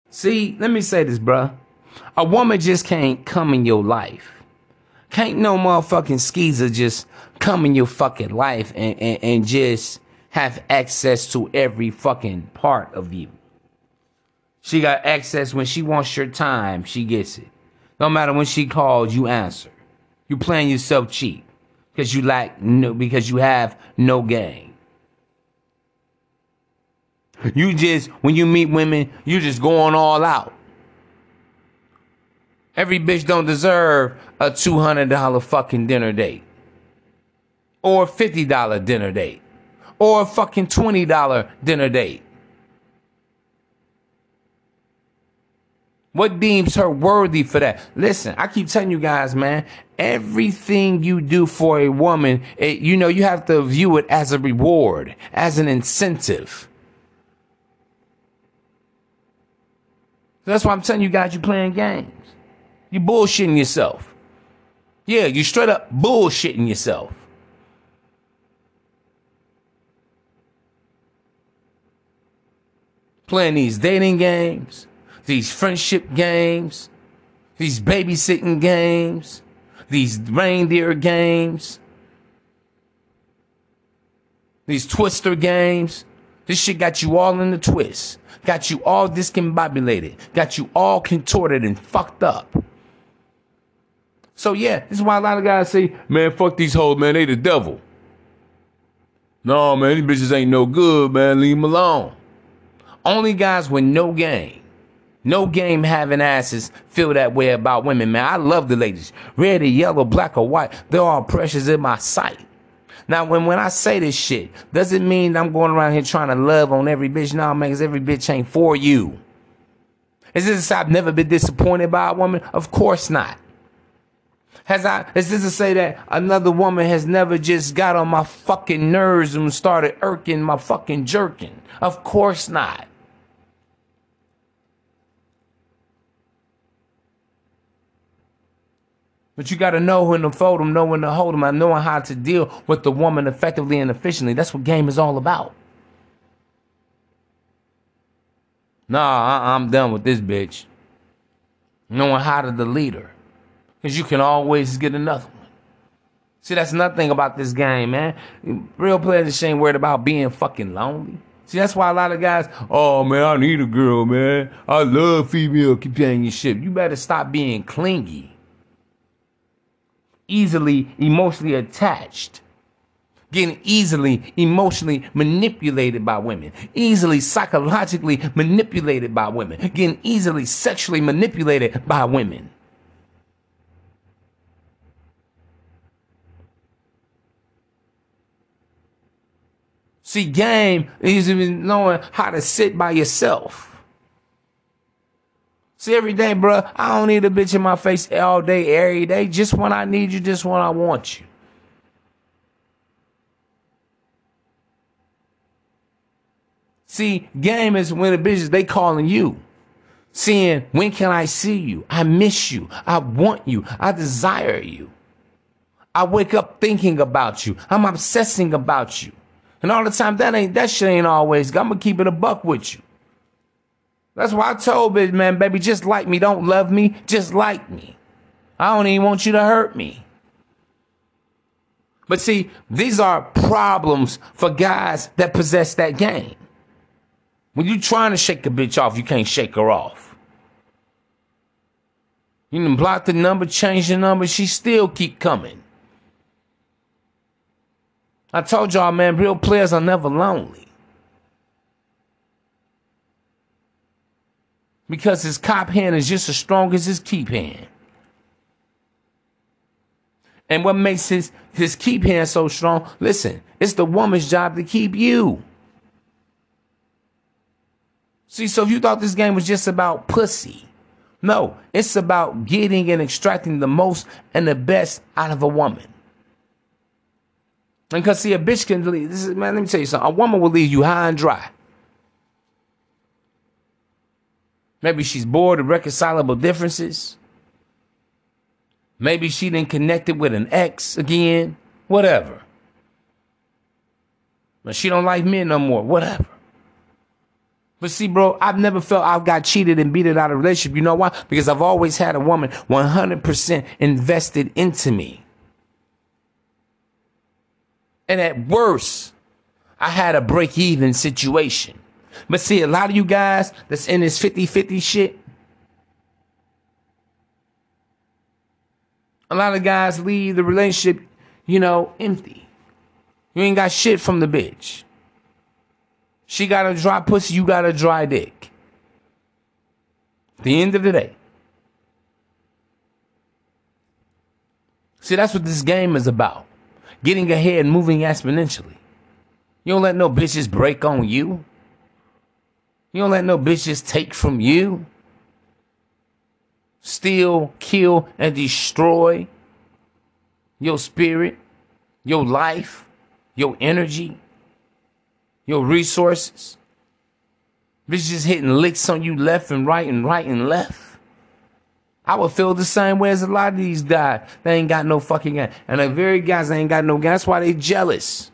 See, let me say this, bruh. A woman just can't come in your life. Can't no motherfucking skeezer just come in your fucking life and just have access to every fucking part of you. She got access when she wants your time, she gets it. No matter when she calls, you answer. You playing yourself cheap because you have no game. You just, when you meet women, you just going all out. Every bitch don't deserve a $200 fucking dinner date or a $50 dinner date or a fucking $20 dinner date. What deems her worthy for that? Listen, I keep telling you guys, man, everything you do for a woman, you have to view it as a reward, as an incentive. That's why I'm telling you guys, you're playing games. You're bullshitting yourself. Yeah, you're straight up bullshitting yourself. Playing these dating games. These friendship games, these babysitting games, these reindeer games, these twister games. This shit got you all in the twist, got you all discombobulated, got you all contorted and fucked up. So yeah, this is why a lot of guys say, man, fuck these hoes, man, they the devil. No, man, these bitches ain't no good, man, leave them alone. Only guys with no game. No game having asses feel that way about women, man. I love the ladies. Red or yellow, black or white. They're all precious in my sight. Now, when I say this shit, does it mean I'm going around here trying to love on every bitch? No, man, because every bitch ain't for you. Is this to say I've never been disappointed by a woman? Of course not. Is this to say that another woman has never just got on my fucking nerves and started irking my fucking jerking? Of course not. But you got to know when to fold them, know when to hold them, and knowing how to deal with the woman effectively and efficiently. That's what game is all about. Nah, I'm done with this bitch. Knowing how to delete her. Because you can always get another one. See, that's another thing about this game, man. Real players ain't worried about being fucking lonely. See, that's why a lot of guys, oh, man, I need a girl, man. I love female companionship. You better stop being clingy. Easily emotionally attached, getting easily emotionally manipulated by women, easily psychologically manipulated by women, getting easily sexually manipulated by women. See, game is even knowing how to sit by yourself. See, every day, bruh, I don't need a bitch in my face all day, every day. Just when I need you, just when I want you. See, game is when the bitches, they calling you. Saying, when can I see you? I miss you. I want you. I desire you. I wake up thinking about you. I'm obsessing about you. And all the time, that shit ain't always. I'm going to keep it a buck with you. That's why I told bitch, man, baby, just like me. Don't love me. Just like me. I don't even want you to hurt me. But see, these are problems for guys that possess that game. When you trying to shake a bitch off, you can't shake her off. You can block the number, change the number. She still keep coming. I told y'all, man, real players are never lonely. Because his cop hand is just as strong as his keep hand. And what makes his keep hand so strong, listen, it's the woman's job to keep you. See, so if you thought this game was just about pussy, no, it's about getting and extracting the most and the best out of a woman. And because, see, a bitch can leave, this is, man, let me tell you something, a woman will leave you high and dry. Maybe she's bored of reconcilable differences. Maybe she didn't connect it with an ex again. Whatever. But she don't like men no more. Whatever. But see, bro, I've never felt I've got cheated and beaten out of a relationship. You know why? Because I've always had a woman 100% invested into me. And at worst, I had a break-even situation. But see, a lot of you guys that's in this 50-50 shit, a lot of guys leave the relationship, you know, empty. You ain't got shit from the bitch. She got a dry pussy, you got a dry dick. At the end of the day. See, that's what this game is about. Getting ahead and moving exponentially. You don't let no bitches break on you. You don't let no bitches take from you. Steal, kill, and destroy your spirit, your life, your energy, your resources. Bitches hitting licks on you left and right and right and left. I would feel the same way as a lot of these guys. They ain't got no fucking gun. And the very guys that ain't got no gun, that's why they jealous.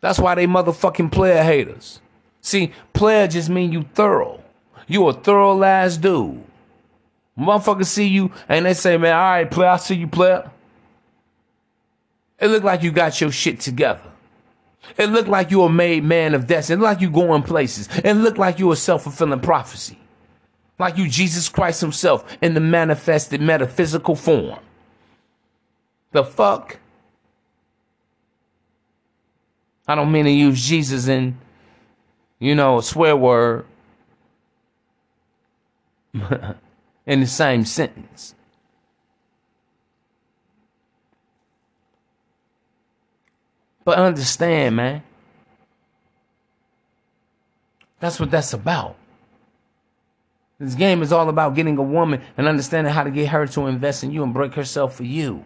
That's why they motherfucking player haters. See, player just mean you thorough. You a thorough ass dude. Motherfuckers see you and they say, man, all right, player, I see you, player. It look like you got your shit together. It look like you a made man of destiny. It look like you going places. It look like you a self-fulfilling prophecy. Like you Jesus Christ himself in the manifested metaphysical form. The fuck? I don't mean to use Jesus in... you know, a swear word in the same sentence. But understand, man. That's what that's about. This game is all about getting a woman and understanding how to get her to invest in you and break herself for you.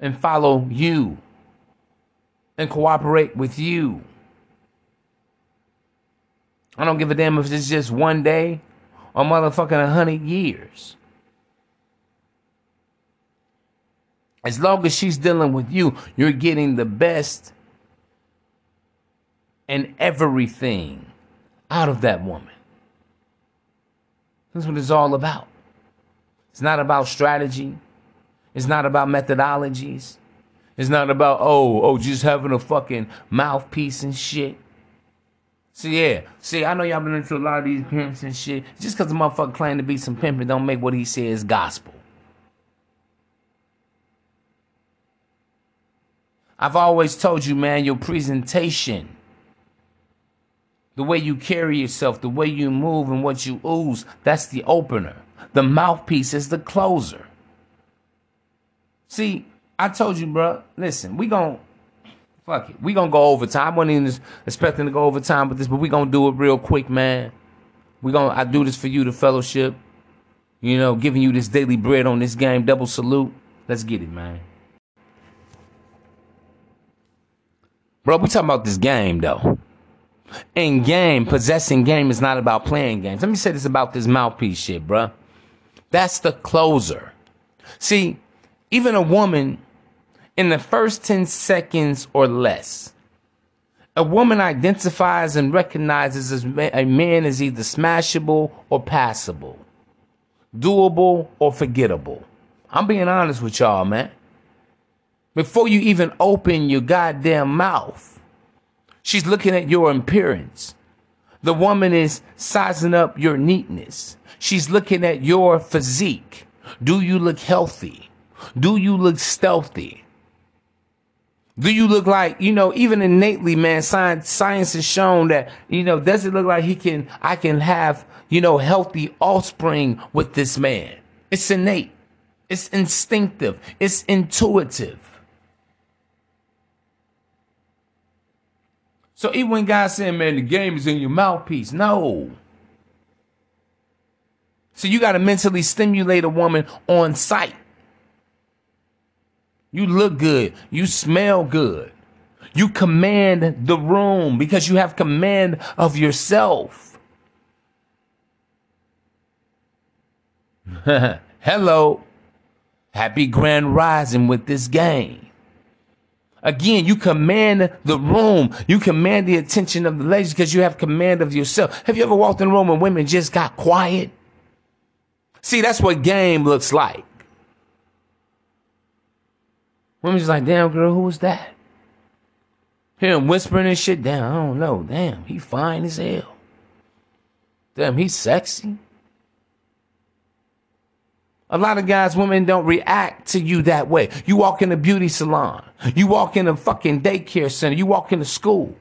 And follow you. And cooperate with you. I don't give a damn if it's just one day or motherfucking 100 years. As long as she's dealing with you, you're getting the best and everything out of that woman. That's what it's all about. It's not about strategy. It's not about methodologies. It's not about, oh, just having a fucking mouthpiece and shit. See, I know y'all been into a lot of these pimps and shit. Just because a motherfucker claim to be some pimp and don't make what he says gospel. I've always told you, man, your presentation, the way you carry yourself, the way you move and what you ooze, that's the opener. The mouthpiece is the closer. See, I told you, bro, listen, we gon'... fuck it. We gonna go overtime. I wasn't even expecting to go overtime with this, but we gonna do it real quick, man. I do this for you, the fellowship. You know, giving you this daily bread on this game. Double salute. Let's get it, man. Bro, we talking about this game, though. In game, possessing game is not about playing games. Let me say this about this mouthpiece shit, bro. That's the closer. See, even a woman... in the first 10 seconds or less A woman identifies and recognizes as a man as either smashable or passable, doable or forgettable. I'm being honest with y'all, man. Before you even open your goddamn mouth, she's looking at your appearance. The woman is sizing up your neatness. She's looking at your physique. Do you look healthy? Do you look stealthy? Do you look like, you know, even innately, man, science has shown that, you know, does it look like I can have, you know, healthy offspring with this man? It's innate. It's instinctive. It's intuitive. So even when guys saying, man, the game is in your mouthpiece. No. So you got to mentally stimulate a woman on sight. You look good. You smell good. You command the room because you have command of yourself. Hello. Happy grand rising with this game. Again, you command the room. You command the attention of the ladies because you have command of yourself. Have you ever walked in a room and women just got quiet? See, that's what game looks like. Women just like, damn, girl, who was that? Hear him whispering and shit. Damn, I don't know. Damn, he fine as hell. Damn, he's sexy. A lot of guys, women don't react to you that way. You walk in a beauty salon. You walk in a fucking daycare center. You walk in a school.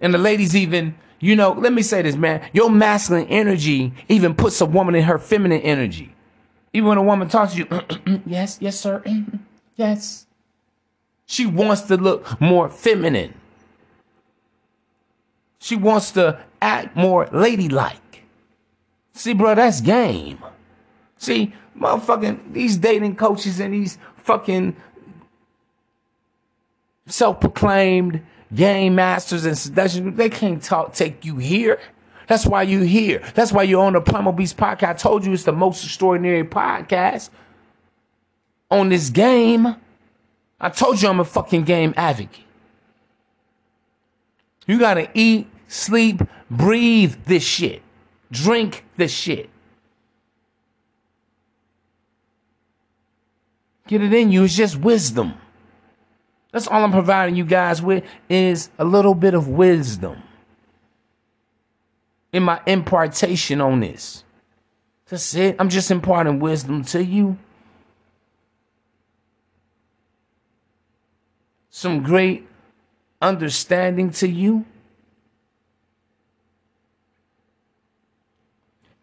And the ladies even, you know, let me say this, man. Your masculine energy even puts a woman in her feminine energy. Even when a woman talks to you, yes, yes, sir, yes. She wants to look more feminine. She wants to act more ladylike. See, bro, that's game. See, motherfucking, these dating coaches and these fucking self-proclaimed game masters and seduction, they can't take you here. That's why you're here. That's why you're on the Primal Beast podcast. I told you it's the most extraordinary podcast on this game. I told you I'm a fucking game advocate. You got to eat, sleep, breathe this shit. Drink the shit. Get it in you. It's just wisdom. That's all I'm providing you guys with is a little bit of wisdom in my impartation on this. That's it. I'm just imparting wisdom to you. Some great understanding to you.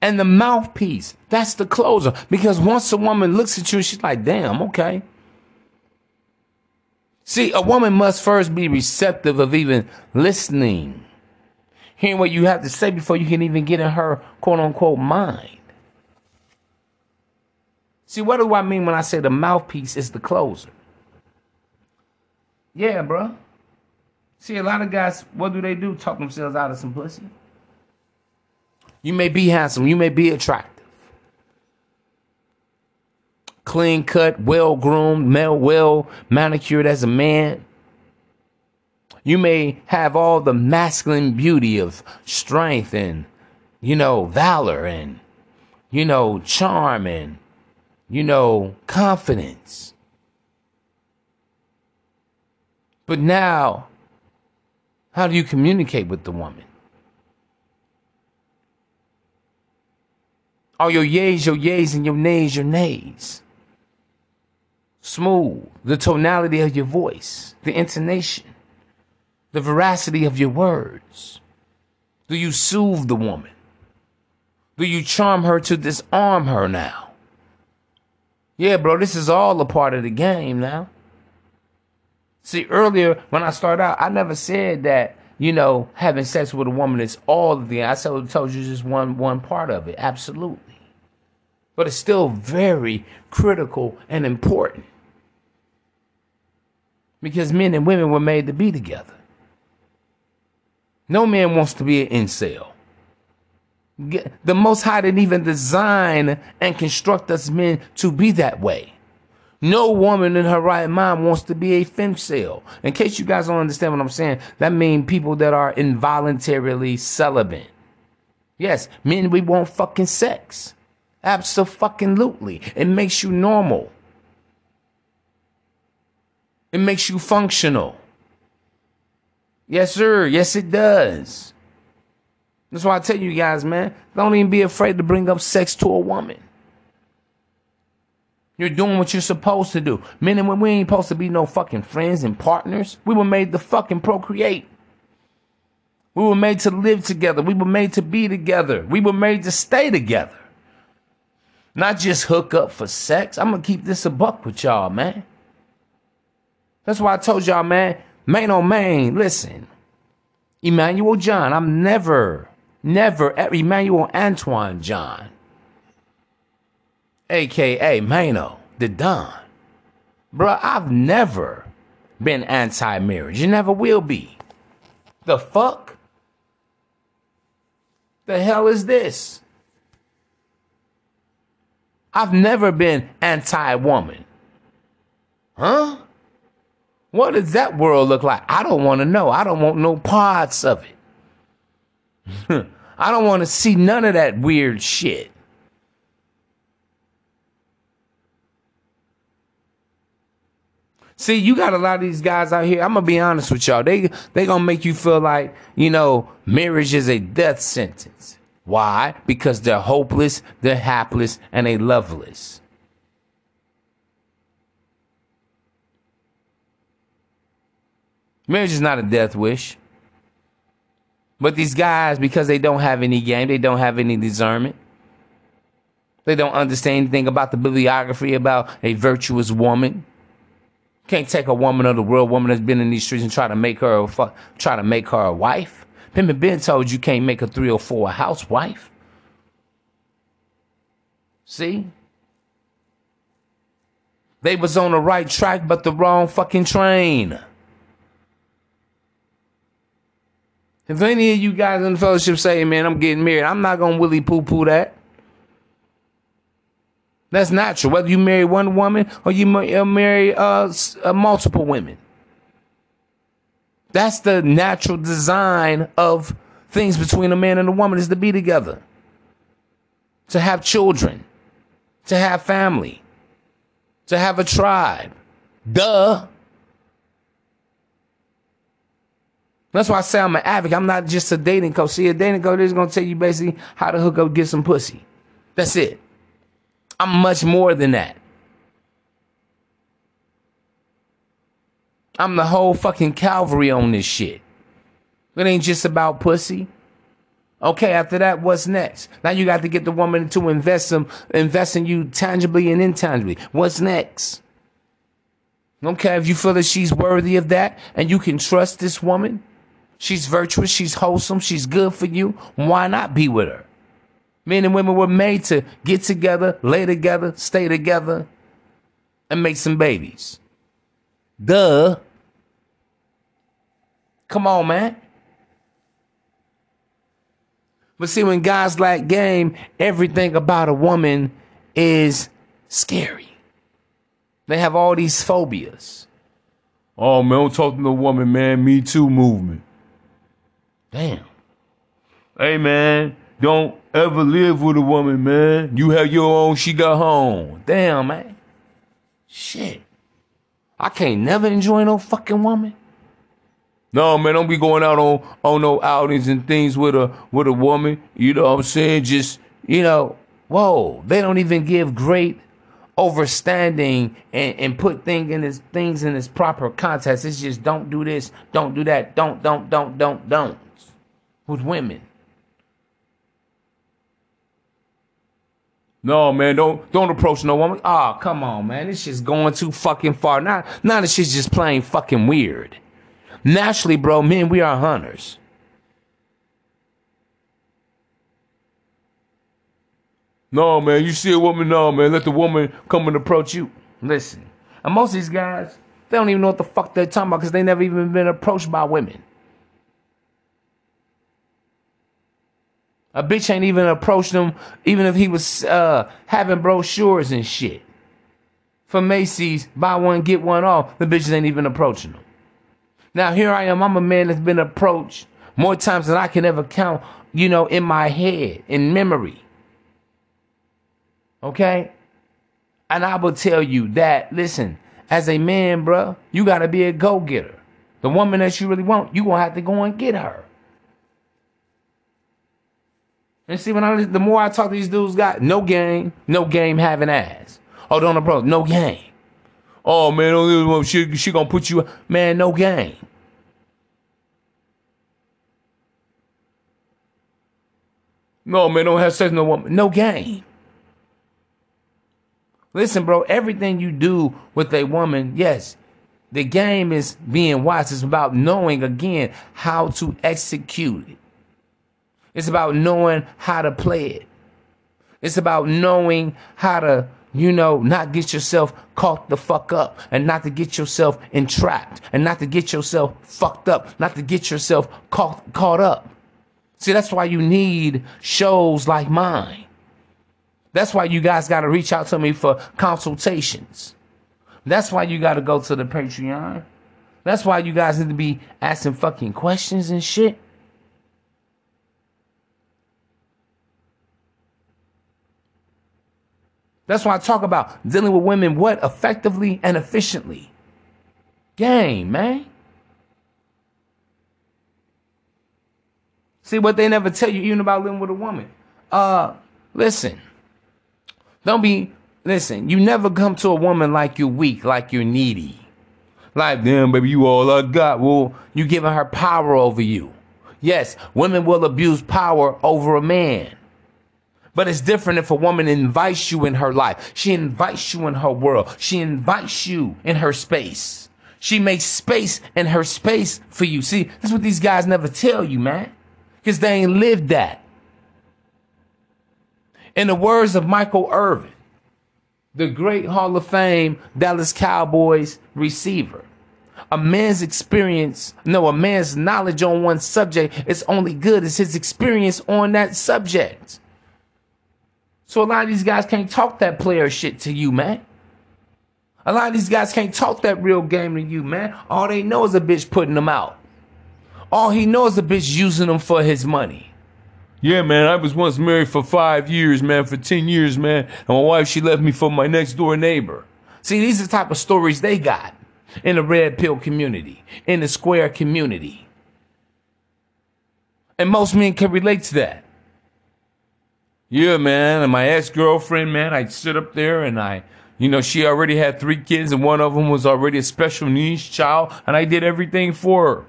And the mouthpiece, that's the closer. Because once a woman looks at you, she's like, damn, okay. See, a woman must first be receptive of even listening. Hearing what you have to say before you can even get in her quote-unquote mind. See, what do I mean when I say the mouthpiece is the closer? Yeah, bro. See, a lot of guys, what do? Talk themselves out of some pussy. You may be handsome. You may be attractive. Clean cut, well-groomed, well-manicured as a man. You may have all the masculine beauty of strength and, you know, valor and, you know, charm and, you know, confidence. But now, how do you communicate with the woman? Are your yays, and your nays, your nays. Smooth. The tonality of your voice. The intonation. The veracity of your words. Do you soothe the woman? Do you charm her to disarm her now? Yeah, bro, this is all a part of the game now. See, earlier when I started out, I never said that, you know, having sex with a woman is all of the... I told you just one part of it. Absolutely. But it's still very critical and important. Because men and women were made to be together. No man wants to be an incel. The Most High didn't even design and construct us men to be that way. No woman in her right mind wants to be a femcel. In case you guys don't understand what I'm saying, that means people that are involuntarily celibate. Yes, men, we want fucking sex. Abso-fucking-lutely. It makes you normal. It makes you functional. Yes, sir. Yes, it does. That's why I tell you guys, man, don't even be afraid to bring up sex to a woman. You're doing what you're supposed to do. Men and women, we ain't supposed to be no fucking friends and partners. We were made to fucking procreate. We were made to live together. We were made to be together. We were made to stay together. Not just hook up for sex. I'm going to keep this a buck with y'all, man. That's why I told y'all, man, Maino Mane, listen. Emmanuel John, I'm never, Emmanuel Antoine John, a.k.a. Maino, the Don. Bruh, I've never been anti-marriage. You never will be. The fuck? The hell is this? I've never been anti-woman. Huh? What does that world look like? I don't want to know. I don't want no parts of it. I don't want to see none of that weird shit. See, you got a lot of these guys out here. I'm going to be honest with y'all. They going to make you feel like, you know, marriage is a death sentence. Why? Because they're hopeless, they're hapless, and they loveless. Marriage is not a death wish. But these guys, because they don't have any game, they don't have any discernment. They don't understand anything about the bibliography about a virtuous woman. Can't take a woman of the world, woman that's been in these streets, and try to make her a wife. Pimpin' Ben told you can't make a 3 or 4 housewife. See? They was on the right track, but the wrong fucking train. If any of you guys in the fellowship say, man, I'm getting married, I'm not going to willy poo-poo that. That's natural. Whether you marry one woman or you marry multiple women. That's the natural design of things between a man and a woman, is to be together, to have children, to have family, to have a tribe. Duh. That's why I say I'm an advocate. I'm not just a dating coach. See, a dating coach is going to tell you basically how to hook up, get some pussy. That's it. I'm much more than that. I'm the whole fucking cavalry on this shit. It ain't just about pussy. Okay, after that, what's next? Now you got to get the woman to invest in you tangibly and intangibly. What's next? Okay, if you feel that she's worthy of that and you can trust this woman, she's virtuous, she's wholesome, she's good for you, why not be with her? Men and women were made to get together, lay together, stay together, and make some babies. Duh. Come on, man. But see, when guys lack game, everything about a woman is scary. They have all these phobias. Oh, man, don't talk to no woman, man. Me Too movement. Damn. Hey, man, don't ever live with a woman, man. You have your own, she got home. Damn, man. Shit. I can't never enjoy no fucking woman. No, man, don't be going out on no outings and things with a woman. You know what I'm saying? Just, you know, whoa, they don't even give great overstanding and put things in its proper context. It's just don't do this, don't do that, don't with women. No, man, don't approach no woman. Oh, come on, man. This shit's going too fucking far. Now this shit's just plain fucking weird. Naturally, bro, men, we are hunters. No, man, you see a woman, no, man, let the woman come and approach you. Listen, and most of these guys, they don't even know what the fuck they're talking about because they never even been approached by women. A bitch ain't even approached him, even if he was having brochures and shit. from Macy's, buy one, get one off, the bitches ain't even approaching them. Now here I am, I'm a man that's been approached more times than I can ever count, you know, in my head, in memory. Okay? And I will tell you that, listen, as a man, bruh, you gotta be a go-getter. The woman that you really want, you gonna have to go and get her. And see, when I listen, the more I talk to these dudes, got no game having ass. Oh, don't approach, no game. Oh man, oh, she gonna put you, man, no game. No man, don't have sex with no woman, no game. Listen, bro, everything you do with a woman, yes. The game is being watched. It's about knowing, again, how to execute it. It's about knowing how to play it. It's about knowing how to, you know, not get yourself caught the fuck up, and not to get yourself entrapped, and not to get yourself fucked up, not to get yourself caught up. See, that's why you need shows like mine. That's why you guys got to reach out to me for consultations. That's why you got to go to the Patreon. That's why you guys need to be asking fucking questions and shit. That's why I talk about dealing with women, what, effectively and efficiently. Game, man. See, what they never tell you even about living with a woman. Listen. Don't be... Listen, you never come to a woman like you're weak, like you're needy. Like, damn, baby, you all I got. Well, you giving her power over you. Yes, women will abuse power over a man. But it's different if a woman invites you in her life. She invites you in her world. She invites you in her space. She makes space in her space for you. See, that's what these guys never tell you, man. Because they ain't lived that. In the words of Michael Irvin, the great Hall of Fame Dallas Cowboys receiver, a man's knowledge on one subject is only good as his experience on that subject. So a lot of these guys can't talk that player shit to you, man. A lot of these guys can't talk that real game to you, man. All they know is a bitch putting them out. All he knows is a bitch using them for his money. Yeah, man, I was once married for 5 years, man, for 10 years, man. And my wife, she left me for my next door neighbor. See, these are the type of stories they got in the red pill community, in the square community. And most men can relate to that. Yeah, man, and my ex-girlfriend, man, I'd sit up there and you know, she already had 3 kids and one of them was already a special needs child. And I did everything for her.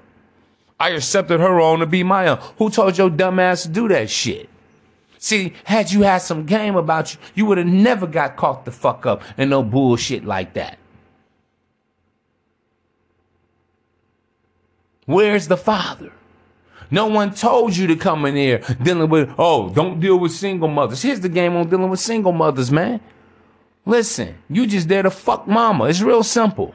I accepted her on to be my own. Who told your dumb ass to do that shit? See, had you had some game about you, you would have never got caught the fuck up in no bullshit like that. Where's the father? No one told you to come in here dealing with, oh, don't deal with single mothers. Here's the game on dealing with single mothers, man. Listen, you just there to fuck mama. It's real simple.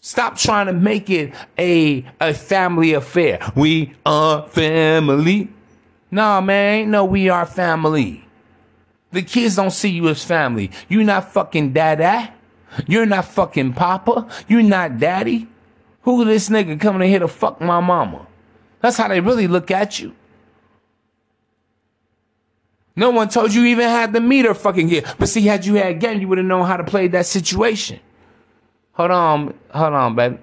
Stop trying to make it a family affair. We are family. Nah, man, ain't no we are family. The kids don't see you as family. You're not fucking dada. You're not fucking papa. You're not daddy. Who this nigga coming in here to fuck my mama? That's how they really look at you. No one told you even had to meet her fucking here. But see, had you had game, you would have known how to play that situation. Hold on, baby.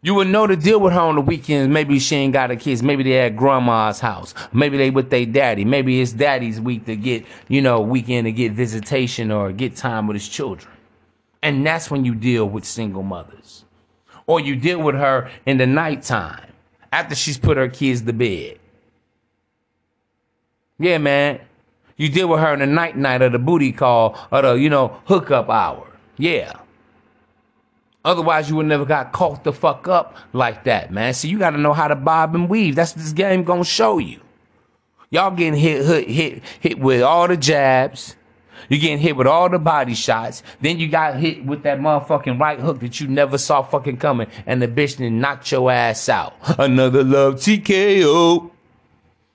You would know to deal with her on the weekends. Maybe she ain't got her kids. Maybe they at grandma's house. Maybe they with their daddy. Maybe it's daddy's week to get, you know, weekend to get visitation or get time with his children. And that's when you deal with single mothers. Or you deal with her in the nighttime after she's put her kids to bed. Yeah, man. You deal with her in the night or the booty call or the, you know, hookup hour. Yeah. Otherwise, you would never got caught the fuck up like that, man. So you got to know how to bob and weave. That's what this game going to show you. Y'all getting hit with all the jabs. You're getting hit with all the body shots. Then you got hit with that motherfucking right hook that you never saw fucking coming. And the bitch then knocked your ass out. Another love TKO.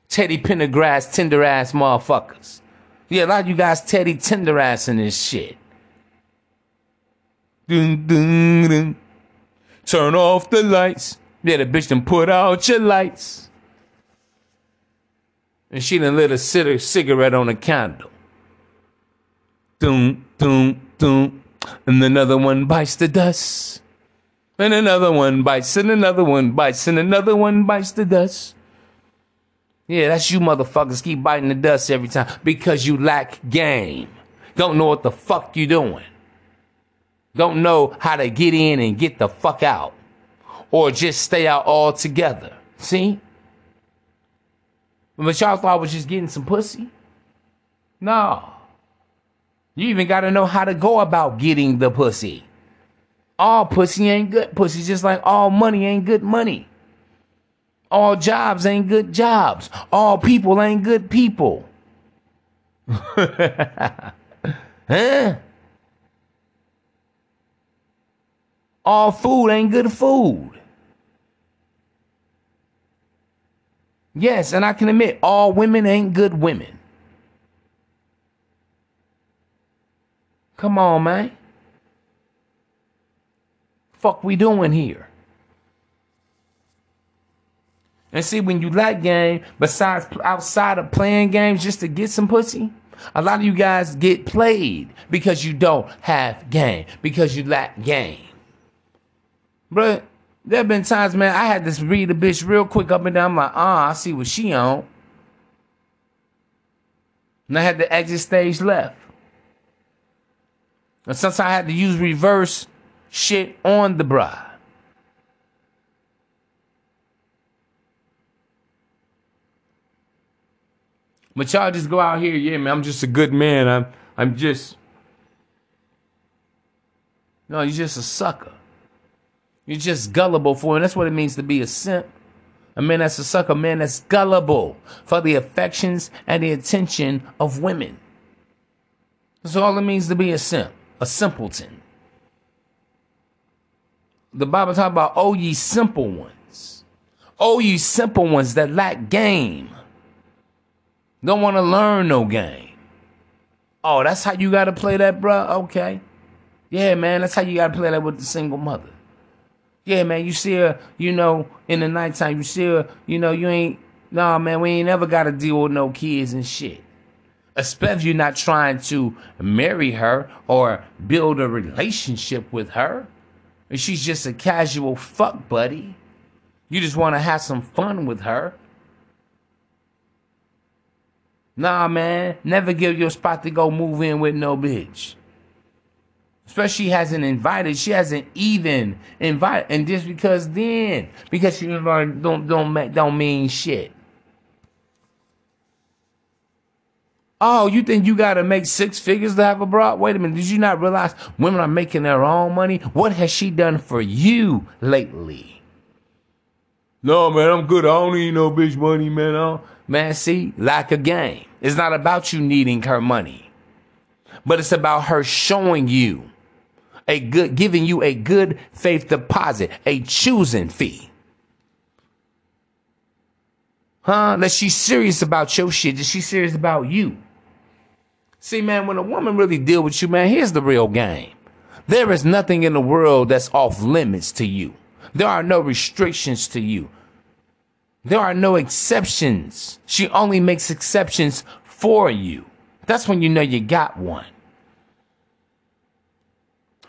Teddy Pendergrass, tender ass motherfuckers. Yeah, a lot of you guys Teddy Tender ass in this shit. Dun, dun, dun. Turn off the lights. Yeah, the bitch done put out your lights. And she done lit a cigarette on a candle. Dun, dun, dun. And another one bites the dust. And another one bites, and another one bites, and another one bites the dust. Yeah, that's you motherfuckers keep biting the dust every time because you lack game. Don't know what the fuck you doing. Don't know how to get in and get the fuck out. Or just stay out altogether. See? But y'all thought I was just getting some pussy? No. You even got to know how to go about getting the pussy. All pussy ain't good pussy, just like all money ain't good money. All jobs ain't good jobs. All people ain't good people. Huh? All food ain't good food. Yes, and I can admit, all women ain't good women. Come on, man. Fuck we doing here? And see, when you lack game, besides outside of playing games just to get some pussy, a lot of you guys get played because you don't have game, because you lack game. But there have been times, man, I had to read a bitch real quick up and down. I'm like, I see what she on. And I had to exit stage left. And sometimes I had to use reverse shit on the bride. But y'all just go out here, yeah, man, I'm just a good man. I'm just... No, you're just a sucker. You're just gullible for it. And that's what it means to be a simp. A man that's a sucker, a man that's gullible for the affections and the attention of women. That's all it means to be a simp, a simpleton. The Bible talks about, oh, ye simple ones. Oh, ye simple ones that lack game. Don't want to learn no game. Oh, that's how you got to play that, bro? Okay. Yeah, man, that's how you got to play that with the single mother. Yeah, man, you see her, you know, in the nighttime. You see her, you know, you ain't... Nah, man, we ain't never got to deal with no kids and shit. Especially if you're not trying to marry her or build a relationship with her. And she's just a casual fuck buddy. You just want to have some fun with her. Nah, man, never give your spot to go move in with no bitch. Especially she hasn't even invited. And just because she invited don't mean shit. Oh, you think you gotta make six figures to have a broad? Wait a minute, did you not realize women are making their own money? What has she done for you lately? No, man, I'm good. I don't need no bitch money, man. Man, see, lack of game. It's not about you needing her money, but it's about her showing you a good, giving you a good faith deposit, a choosing fee. Huh? Unless she's serious about your shit, is she serious about you? See, man, when a woman really deal with you, man, here's the real game. There is nothing in the world that's off limits to you. There are no restrictions to you. There are no exceptions. She only makes exceptions for you. That's when you know you got one.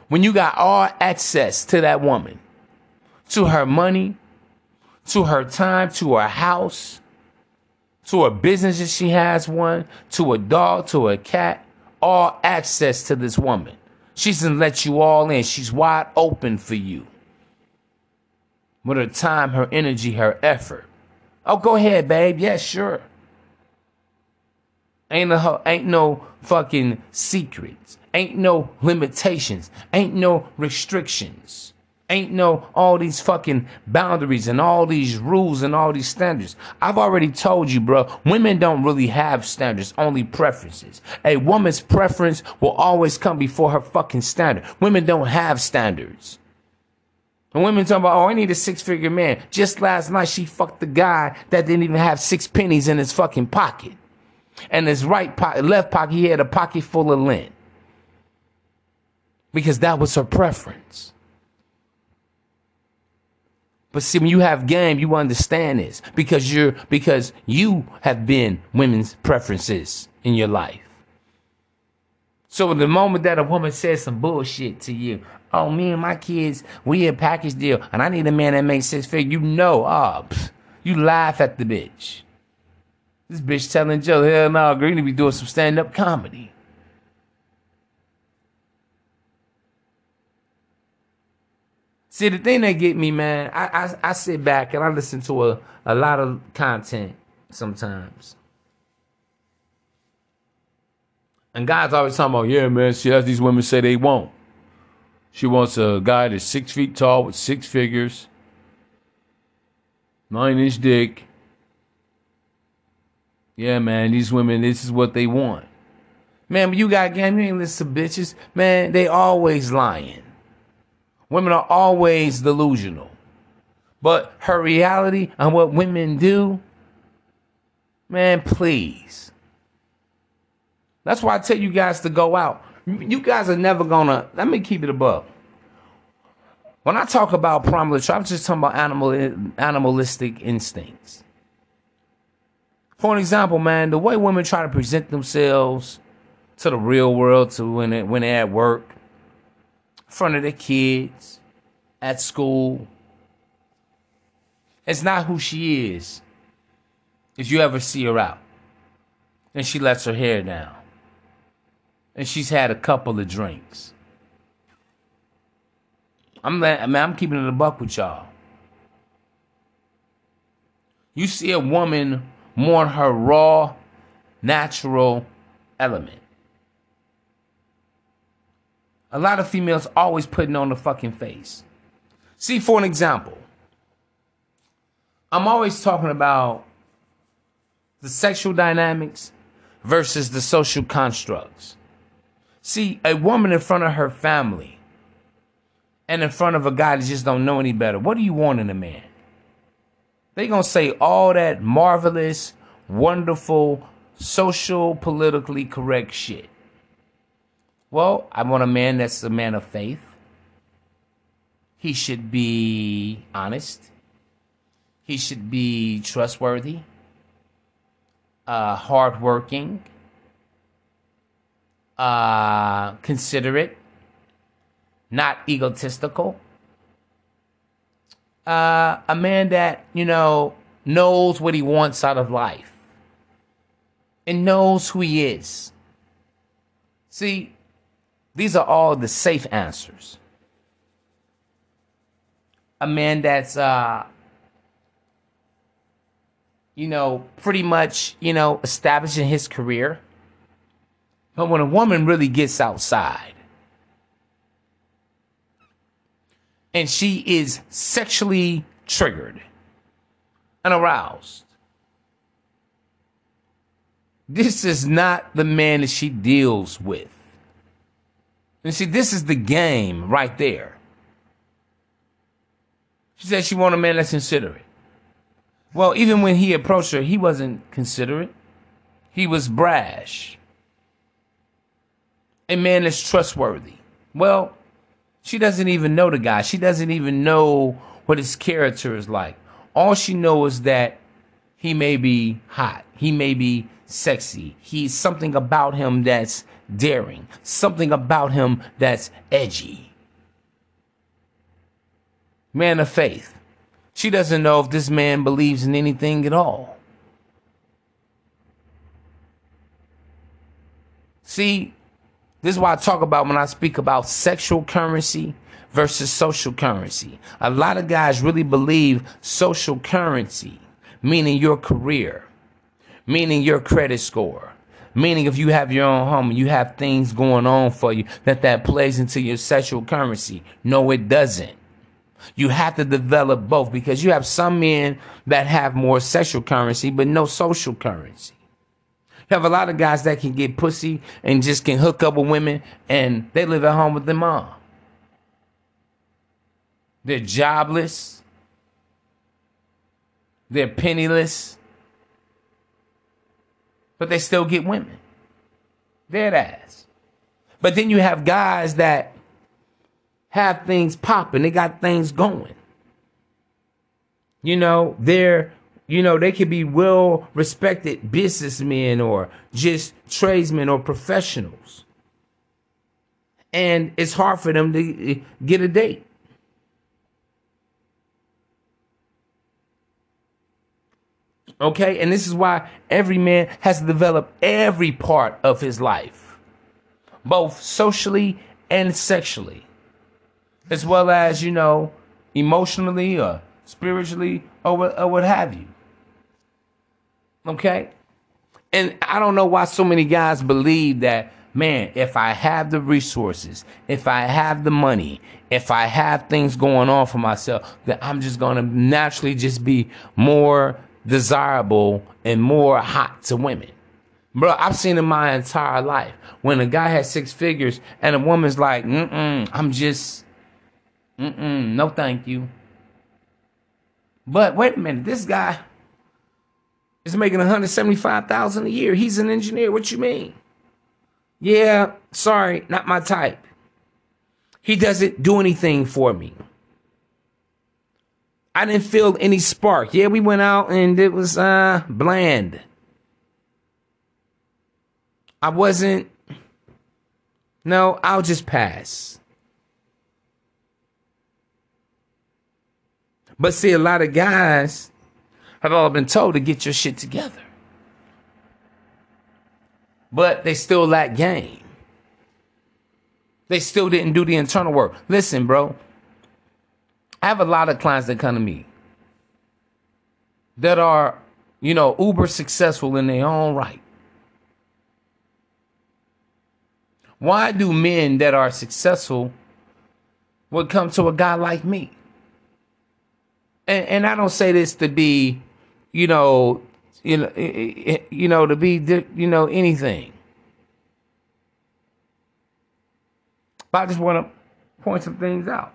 When you got all access to that woman, to her money, to her time, to her house, to her business if she has one, to a dog, to a cat, all access to this woman. She's gonna let you all in. She's wide open for you. With her time, her energy, her effort. Oh, go ahead, babe. Yeah, sure. Ain't no fucking secrets. Ain't no limitations. Ain't no restrictions. Ain't no all these fucking boundaries and all these rules and all these standards. I've already told you, bro, women don't really have standards, only preferences. A woman's preference will always come before her fucking standard. Women don't have standards. And women talking about, oh, I need a six-figure man. Just last night, she fucked the guy that didn't even have six pennies in his fucking pocket. And his left pocket, he had a pocket full of lint. because that was her preference. But see, when you have game, you understand this because you have been women's preferences in your life. So the moment that a woman says some bullshit to you, oh, me and my kids, we a package deal, and I need a man that makes $6 figures, you know, you laugh at the bitch. This bitch telling Joe, hell no, girl, you need to be doing some stand-up comedy. See, the thing that get me, man, I sit back and I listen to a lot of content sometimes. And guys always talking about, yeah, man, see, that's these women say they won't. She wants a guy that's 6 feet tall with 6 figures, 9-inch dick. Yeah, man, these women, this is what they want. Man, but you got game, you ain't listen to bitches. Man, they always lying. Women are always delusional. But her reality and what women do, man, please. That's why I tell you guys to go out. You guys are never gonna, let me keep it above. When I talk about primal attraction, I'm just talking about animalistic instincts. For an example, man, the way women try to present themselves to the real world, to when they're at work, in front of their kids, at school. It's not who she is. If you ever see her out and she lets her hair down and she's had a couple of drinks. I'm keeping it a buck with y'all. You see a woman more in her raw, natural element. A lot of females always putting on the fucking face. See, for an example, I'm always talking about the sexual dynamics versus the social constructs. See, a woman in front of her family and in front of a guy that just don't know any better. What do you want in a man? They're going to say all that marvelous, wonderful, social, politically correct shit. Well, I want a man that's a man of faith. He should be honest. He should be trustworthy, hardworking, considerate, not egotistical. A man that, you know, knows what he wants out of life and knows who he is. See, these are all the safe answers. A man that's, you know, pretty much, you know, establishing his career. But when a woman really gets outside and she is sexually triggered and aroused, this is not the man that she deals with. And see, this is the game right there. She said she wanted a man that's considerate. Well, even when he approached her, he wasn't considerate. He was brash. A man that's trustworthy. Well, she doesn't even know the guy. She doesn't even know what his character is like. All she knows is that he may be hot. He may be sexy. He's something about him that's daring, something about him that's edgy. Man of faith. She doesn't know if this man believes in anything at all. See, this is why I talk about when I speak about sexual currency versus social currency. A lot of guys really believe social currency, meaning your career, meaning your credit score. Meaning if you have your own home and you have things going on for you, that plays into your sexual currency. No, it doesn't. You have to develop both because you have some men that have more sexual currency but no social currency. You have a lot of guys that can get pussy and just can hook up with women and they live at home with their mom. They're jobless. They're penniless. But they still get women. Dead ass. But then you have guys that have things popping. They got things going. You know, they're, you know, they could be well-respected businessmen or just tradesmen or professionals. And it's hard for them to get a date. Okay, and this is why every man has to develop every part of his life, both socially and sexually, as well as, you know, emotionally or spiritually or what have you. Okay, and I don't know why so many guys believe that, man, if I have the resources, if I have the money, if I have things going on for myself, that I'm just going to naturally just be more desirable and more hot to women. Bro, I've seen in my entire life when a guy has six figures and a woman's like, I'm just, no thank you. But wait a minute, this guy is making $175,000 a year. He's an engineer. What you mean? Yeah, sorry, not my type. He doesn't do anything for me. I didn't feel any spark. Yeah, we went out and it was bland. I wasn't. No, I'll just pass. But see, a lot of guys have all been told to get your shit together. But they still lack game. They still didn't do the internal work. Listen, bro. I have a lot of clients that come to me that are, you know, uber successful in their own right. Why do men that are successful would come to a guy like me? And I don't say this to be, to be, anything. But I just want to point some things out.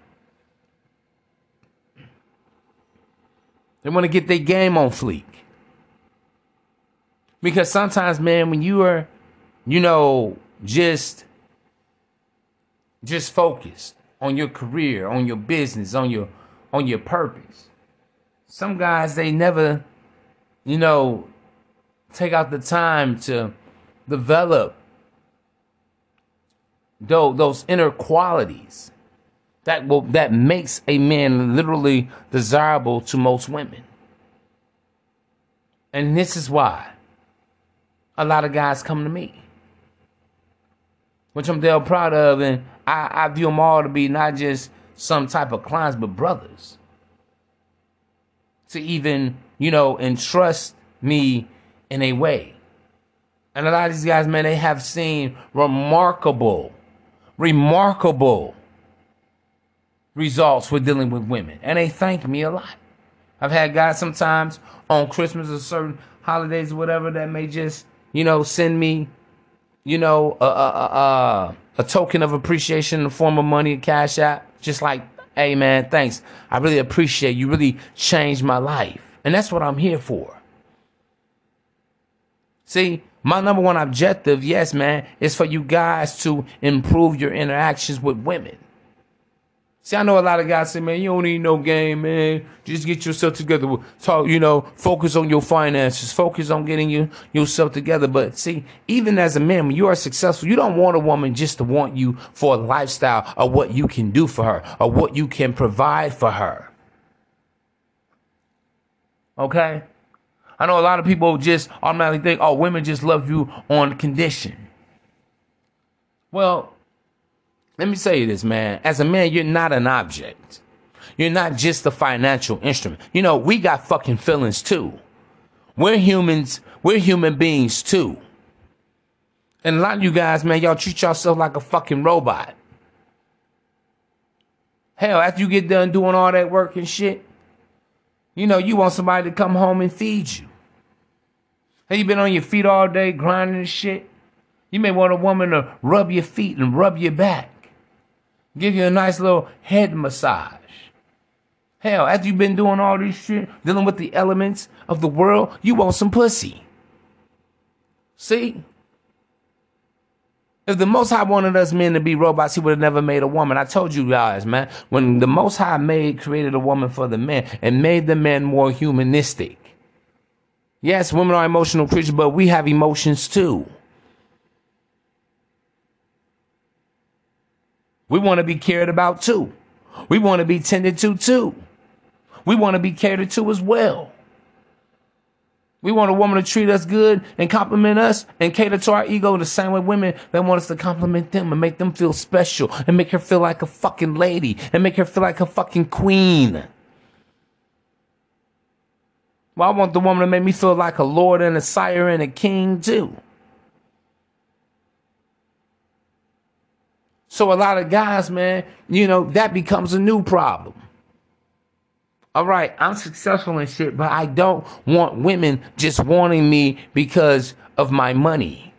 They want to get their game on fleek. Because sometimes, man, when you are, just focused on your career, on your business, on your purpose. Some guys, they never, take out the time to develop those inner qualities that makes a man literally desirable to most women. And this is why a lot of guys come to me, which I'm damn proud of, and I view them all to be not just some type of clients, but brothers. To even, entrust me in a way. And a lot of these guys, man, they have seen remarkable results with dealing with women, and they thank me a lot. I've had guys sometimes on Christmas or certain holidays or whatever that may just, send me, a token of appreciation in the form of money, a Cash App, just like, hey man, thanks. I really appreciate you. You really changed my life, and that's what I'm here for. See, my number one objective, yes, man, is for you guys to improve your interactions with women. See, I know a lot of guys say, man, you don't need no game, man. Just get yourself together. Talk, focus on your finances. Focus on getting yourself together. But see, even as a man, when you are successful, you don't want a woman just to want you for a lifestyle or what you can do for her or what you can provide for her. Okay? I know a lot of people just automatically think, oh, women just love you on condition. Well, let me tell you this, man. As a man, you're not an object. You're not just a financial instrument. We got fucking feelings too. We're humans. We're human beings too. And a lot of you guys, man, y'all treat yourself like a fucking robot. Hell, after you get done doing all that work and shit, you want somebody to come home and feed you. Have you been on your feet all day grinding and shit? You may want a woman to rub your feet and rub your back. Give you a nice little head massage. Hell, after you've been doing all this shit, dealing with the elements of the world, you want some pussy. See? If the Most High wanted us men to be robots, he would have never made a woman. I told you guys, man, when the Most High created a woman for the men and made the men more humanistic. Yes, women are emotional creatures, but we have emotions too. We want to be cared about too. We want to be tended to too. We want to be catered to as well. We want a woman to treat us good and compliment us and cater to our ego the same way women, they want us to compliment them and make them feel special and make her feel like a fucking lady and make her feel like a fucking queen. Well, I want the woman to make me feel like a lord and a sire and a king too. So a lot of guys, man, you know, that becomes a new problem. All right, I'm successful and shit, but I don't want women just wanting me because of my money.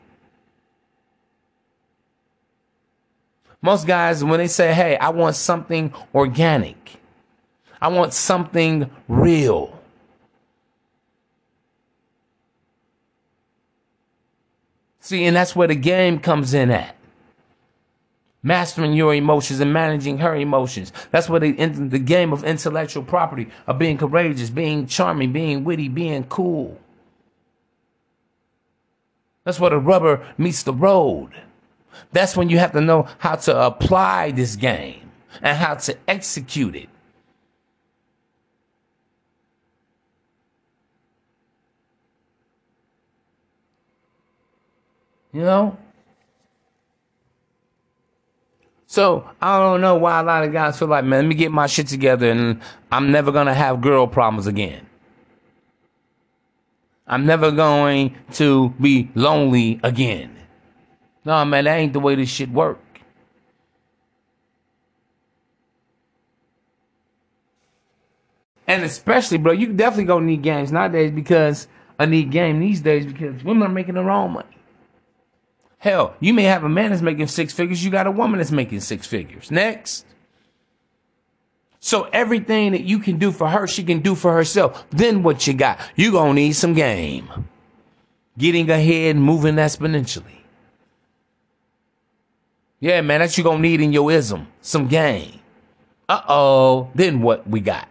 Most guys, when they say, hey, I want something organic. I want something real. See, and that's where the game comes in at. Mastering your emotions and managing her emotions. That's where they enter the game of intellectual property, of being courageous, being charming, being witty, being cool. That's where the rubber meets the road. That's when you have to know how to apply this game and how to execute it. You know? So I don't know why a lot of guys feel like, man, let me get my shit together and I'm never going to have girl problems again. I'm never going to be lonely again. No, man, that ain't the way this shit work. And especially, bro, you definitely going to need games nowadays because I need game these days because women are making their own money. Hell, you may have a man that's making six figures. You got a woman that's making six figures. Next. So everything that you can do for her, she can do for herself. Then what you got? You're going to need some game. Getting ahead, moving exponentially. Yeah, man, that's you're going to need in your ism. Some game. Uh-oh. Then what we got?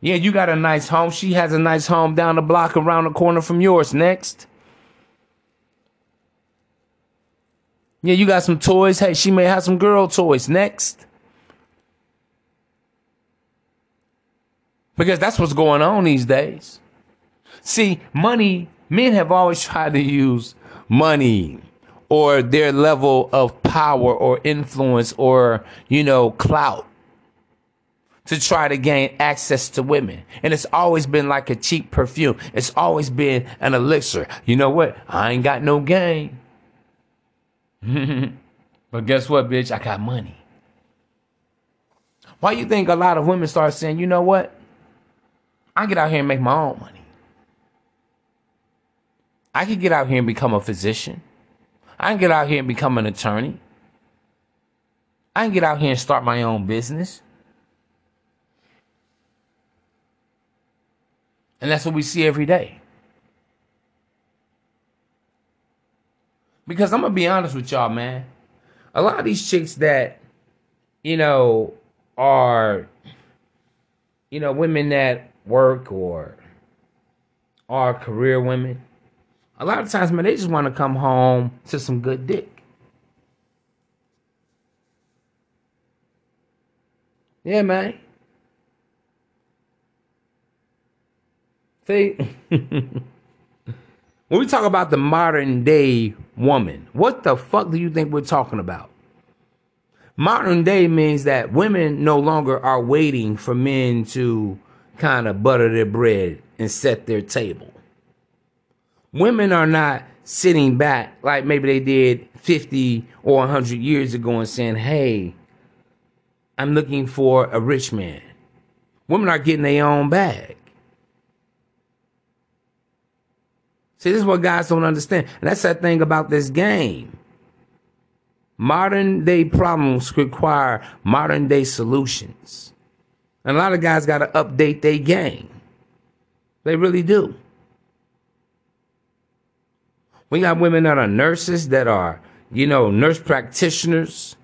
Yeah, you got a nice home. She has a nice home down the block around the corner from yours. Next. Yeah, you got some toys. Hey, she may have some girl toys. Next. Because that's what's going on these days. See, money, men have always tried to use money or their level of power or influence or, you know, clout to try to gain access to women. And it's always been like a cheap perfume. It's always been an elixir. You know what? I ain't got no game. But guess what, bitch? I got money. Why you think a lot of women start saying, you know what? I get out here and make my own money. I can get out here and become a physician. I can get out here and become an attorney. I can get out here and start my own business. And that's what we see every day. Because I'm going to be honest with y'all, man. A lot of these chicks that, you know, are, you know, women that work or are career women. A lot of times, man, they just want to come home to some good dick. Yeah, man. See, when we talk about the modern day woman, what the fuck do you think we're talking about? Modern day means that women no longer are waiting for men to kind of butter their bread and set their table. Women are not sitting back like maybe they did 50 or 100 years ago and saying, hey, I'm looking for a rich man. Women are getting their own bag. See, this is what guys don't understand. And that's that thing about this game. Modern day problems require modern day solutions. And a lot of guys got to update their game. They really do. We got women that are nurses, that are, you know, nurse practitioners.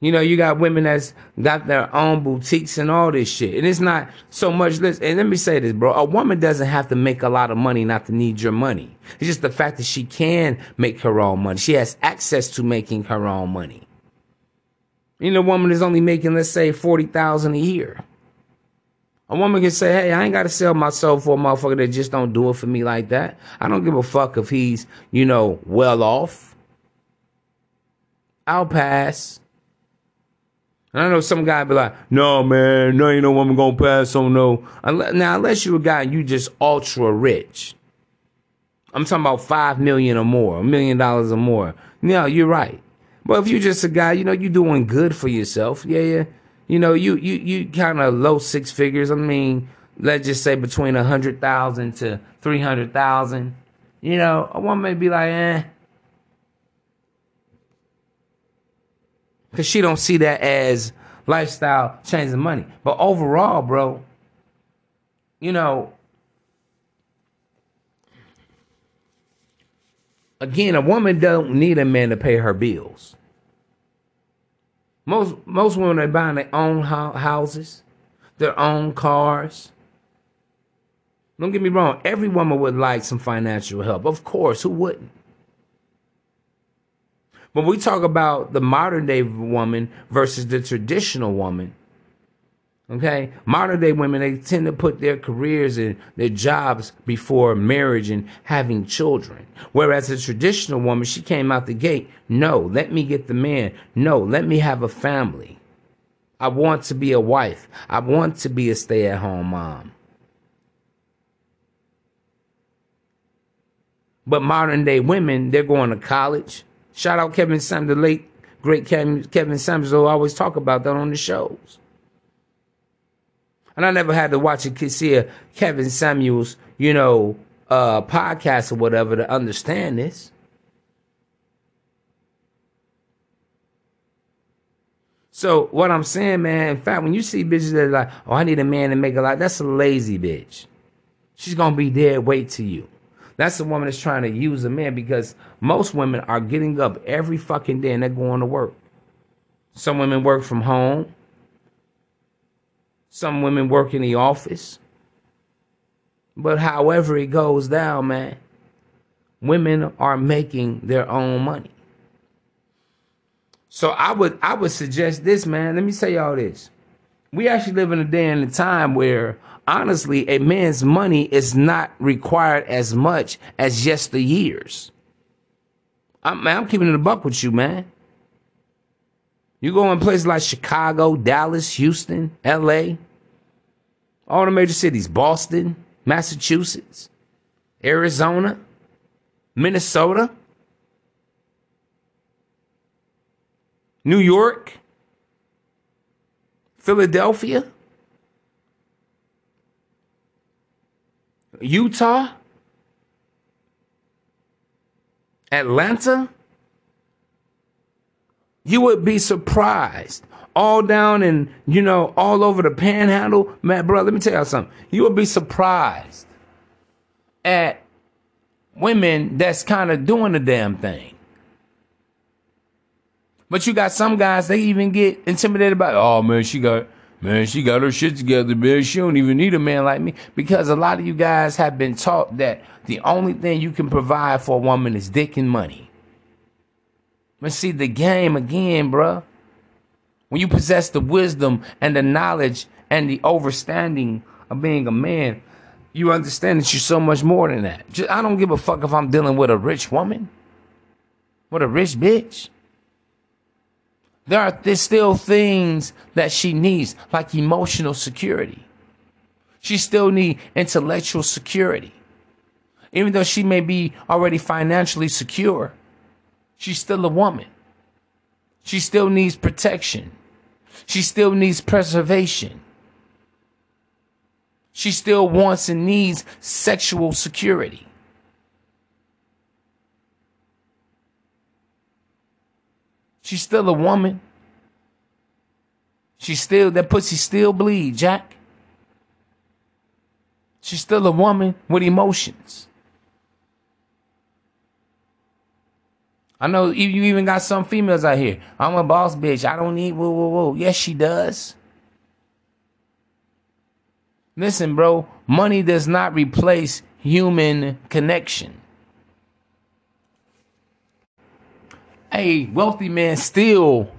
You know, you got women that's got their own boutiques and all this shit. And it's not so much, listen, and let me say this, bro. A woman doesn't have to make a lot of money not to need your money. It's just the fact that she can make her own money. She has access to making her own money. You know, a woman is only making, let's say, $40,000 a year. A woman can say, hey, I ain't got to sell myself for a motherfucker that just don't do it for me like that. I don't give a fuck if he's, you know, well off. I'll pass. And I know some guy be like, no, man, no, ain't no woman gonna pass on no. Now, unless you a guy and you just ultra rich. I'm talking about $5 million or more, $1 million or more. No, you're right. But if you just a guy, you know, you doing good for yourself. Yeah, yeah. You know, you kind of low six figures. I mean, let's just say between 100,000 to 300,000. You know, a woman may be like, eh. Because she don't see that as lifestyle changing money. But overall, bro, you know, again, a woman don't need a man to pay her bills. Most women are buying their own houses, their own cars. Don't get me wrong. Every woman would like some financial help. Of course, who wouldn't? When we talk about the modern day woman versus the traditional woman, okay, modern day women, they tend to put their careers and their jobs before marriage and having children. Whereas a traditional woman, she came out the gate. No, let me get the man. No, let me have a family. I want to be a wife. I want to be a stay-at-home mom. But modern day women, they're going to college. Shout out Kevin Samuels, the late, great Kevin Samuels, who I always talk about that on the shows. And I never had to watch a, see a Kevin Samuels, you know, podcast or whatever to understand this. So what I'm saying, man, in fact, when you see bitches that are like, oh, I need a man to make a lot, that's a lazy bitch. She's going to be dead weight to you. That's the woman that's trying to use a man, because most women are getting up every fucking day and they're going to work. Some women work from home. Some women work in the office. But however it goes down, man, women are making their own money. So I would suggest this, man. Let me tell y'all this. We actually live in a day and a time where, honestly, a man's money is not required as much as yesteryears. I'm keeping it a buck with you, man. You go in places like Chicago, Dallas, Houston, LA, all the major cities, Boston, Massachusetts, Arizona, Minnesota, New York, Philadelphia, Utah, Atlanta. You would be surprised. All down and, you know, all over the panhandle. Man, bro, let me tell you something. You would be surprised at women that's kind of doing the damn thing. But you got some guys, they even get intimidated by, oh, man, she got her shit together, man. She don't even need a man like me. Because a lot of you guys have been taught that the only thing you can provide for a woman is dick and money. But see, the game again, bruh. When you possess the wisdom and the knowledge and the understanding of being a man, you understand that you're so much more than that. Just, I don't give a fuck if I'm dealing with a rich woman, with a rich bitch. There's still things that she needs, like emotional security. She still needs intellectual security. Even though she may be already financially secure, she's still a woman. She still needs protection. She still needs preservation. She still wants and needs sexual security. She's still a woman. That pussy still bleed, Jack. She's still a woman with emotions. I know you even got some females out here. I'm a boss bitch. I don't need woo woo woo. Yes, she does. Listen, bro, money does not replace human connection. A wealthy man still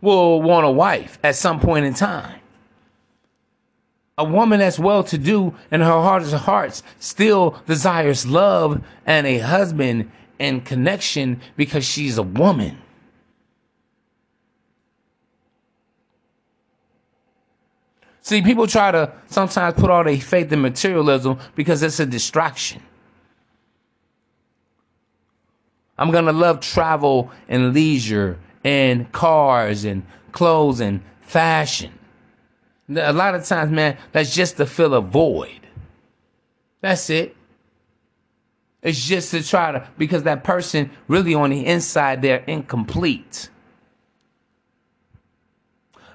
will want a wife at some point in time. A woman that's well-to-do in her heart of hearts still desires love and a husband and connection because she's a woman. See, people try to sometimes put all their faith in materialism because it's a distraction. I'm going to love travel and leisure and cars and clothes and fashion. A lot of times, man, that's just to fill a void. That's it. It's just to try to, because that person really on the inside, they're incomplete.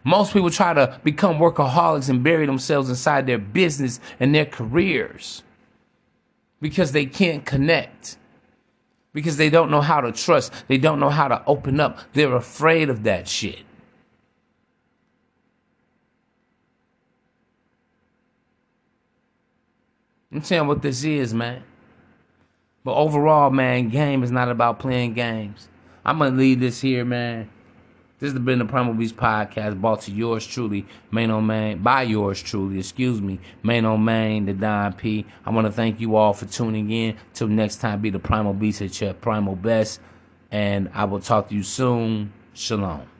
Most people try to become workaholics and bury themselves inside their business and their careers because they can't connect. Because they don't know how to trust. They don't know how to open up. They're afraid of that shit. I'm telling you what this is, man. But overall, man, game is not about playing games. I'm going to leave this here, man. This has been the Primal Beast Podcast, brought to yours truly, Maino Mane, by yours truly, excuse me, Maino Mane, the Don P. I want to thank you all for tuning in. Till next time, be the Primal Beast at your primal best, and I will talk to you soon. Shalom.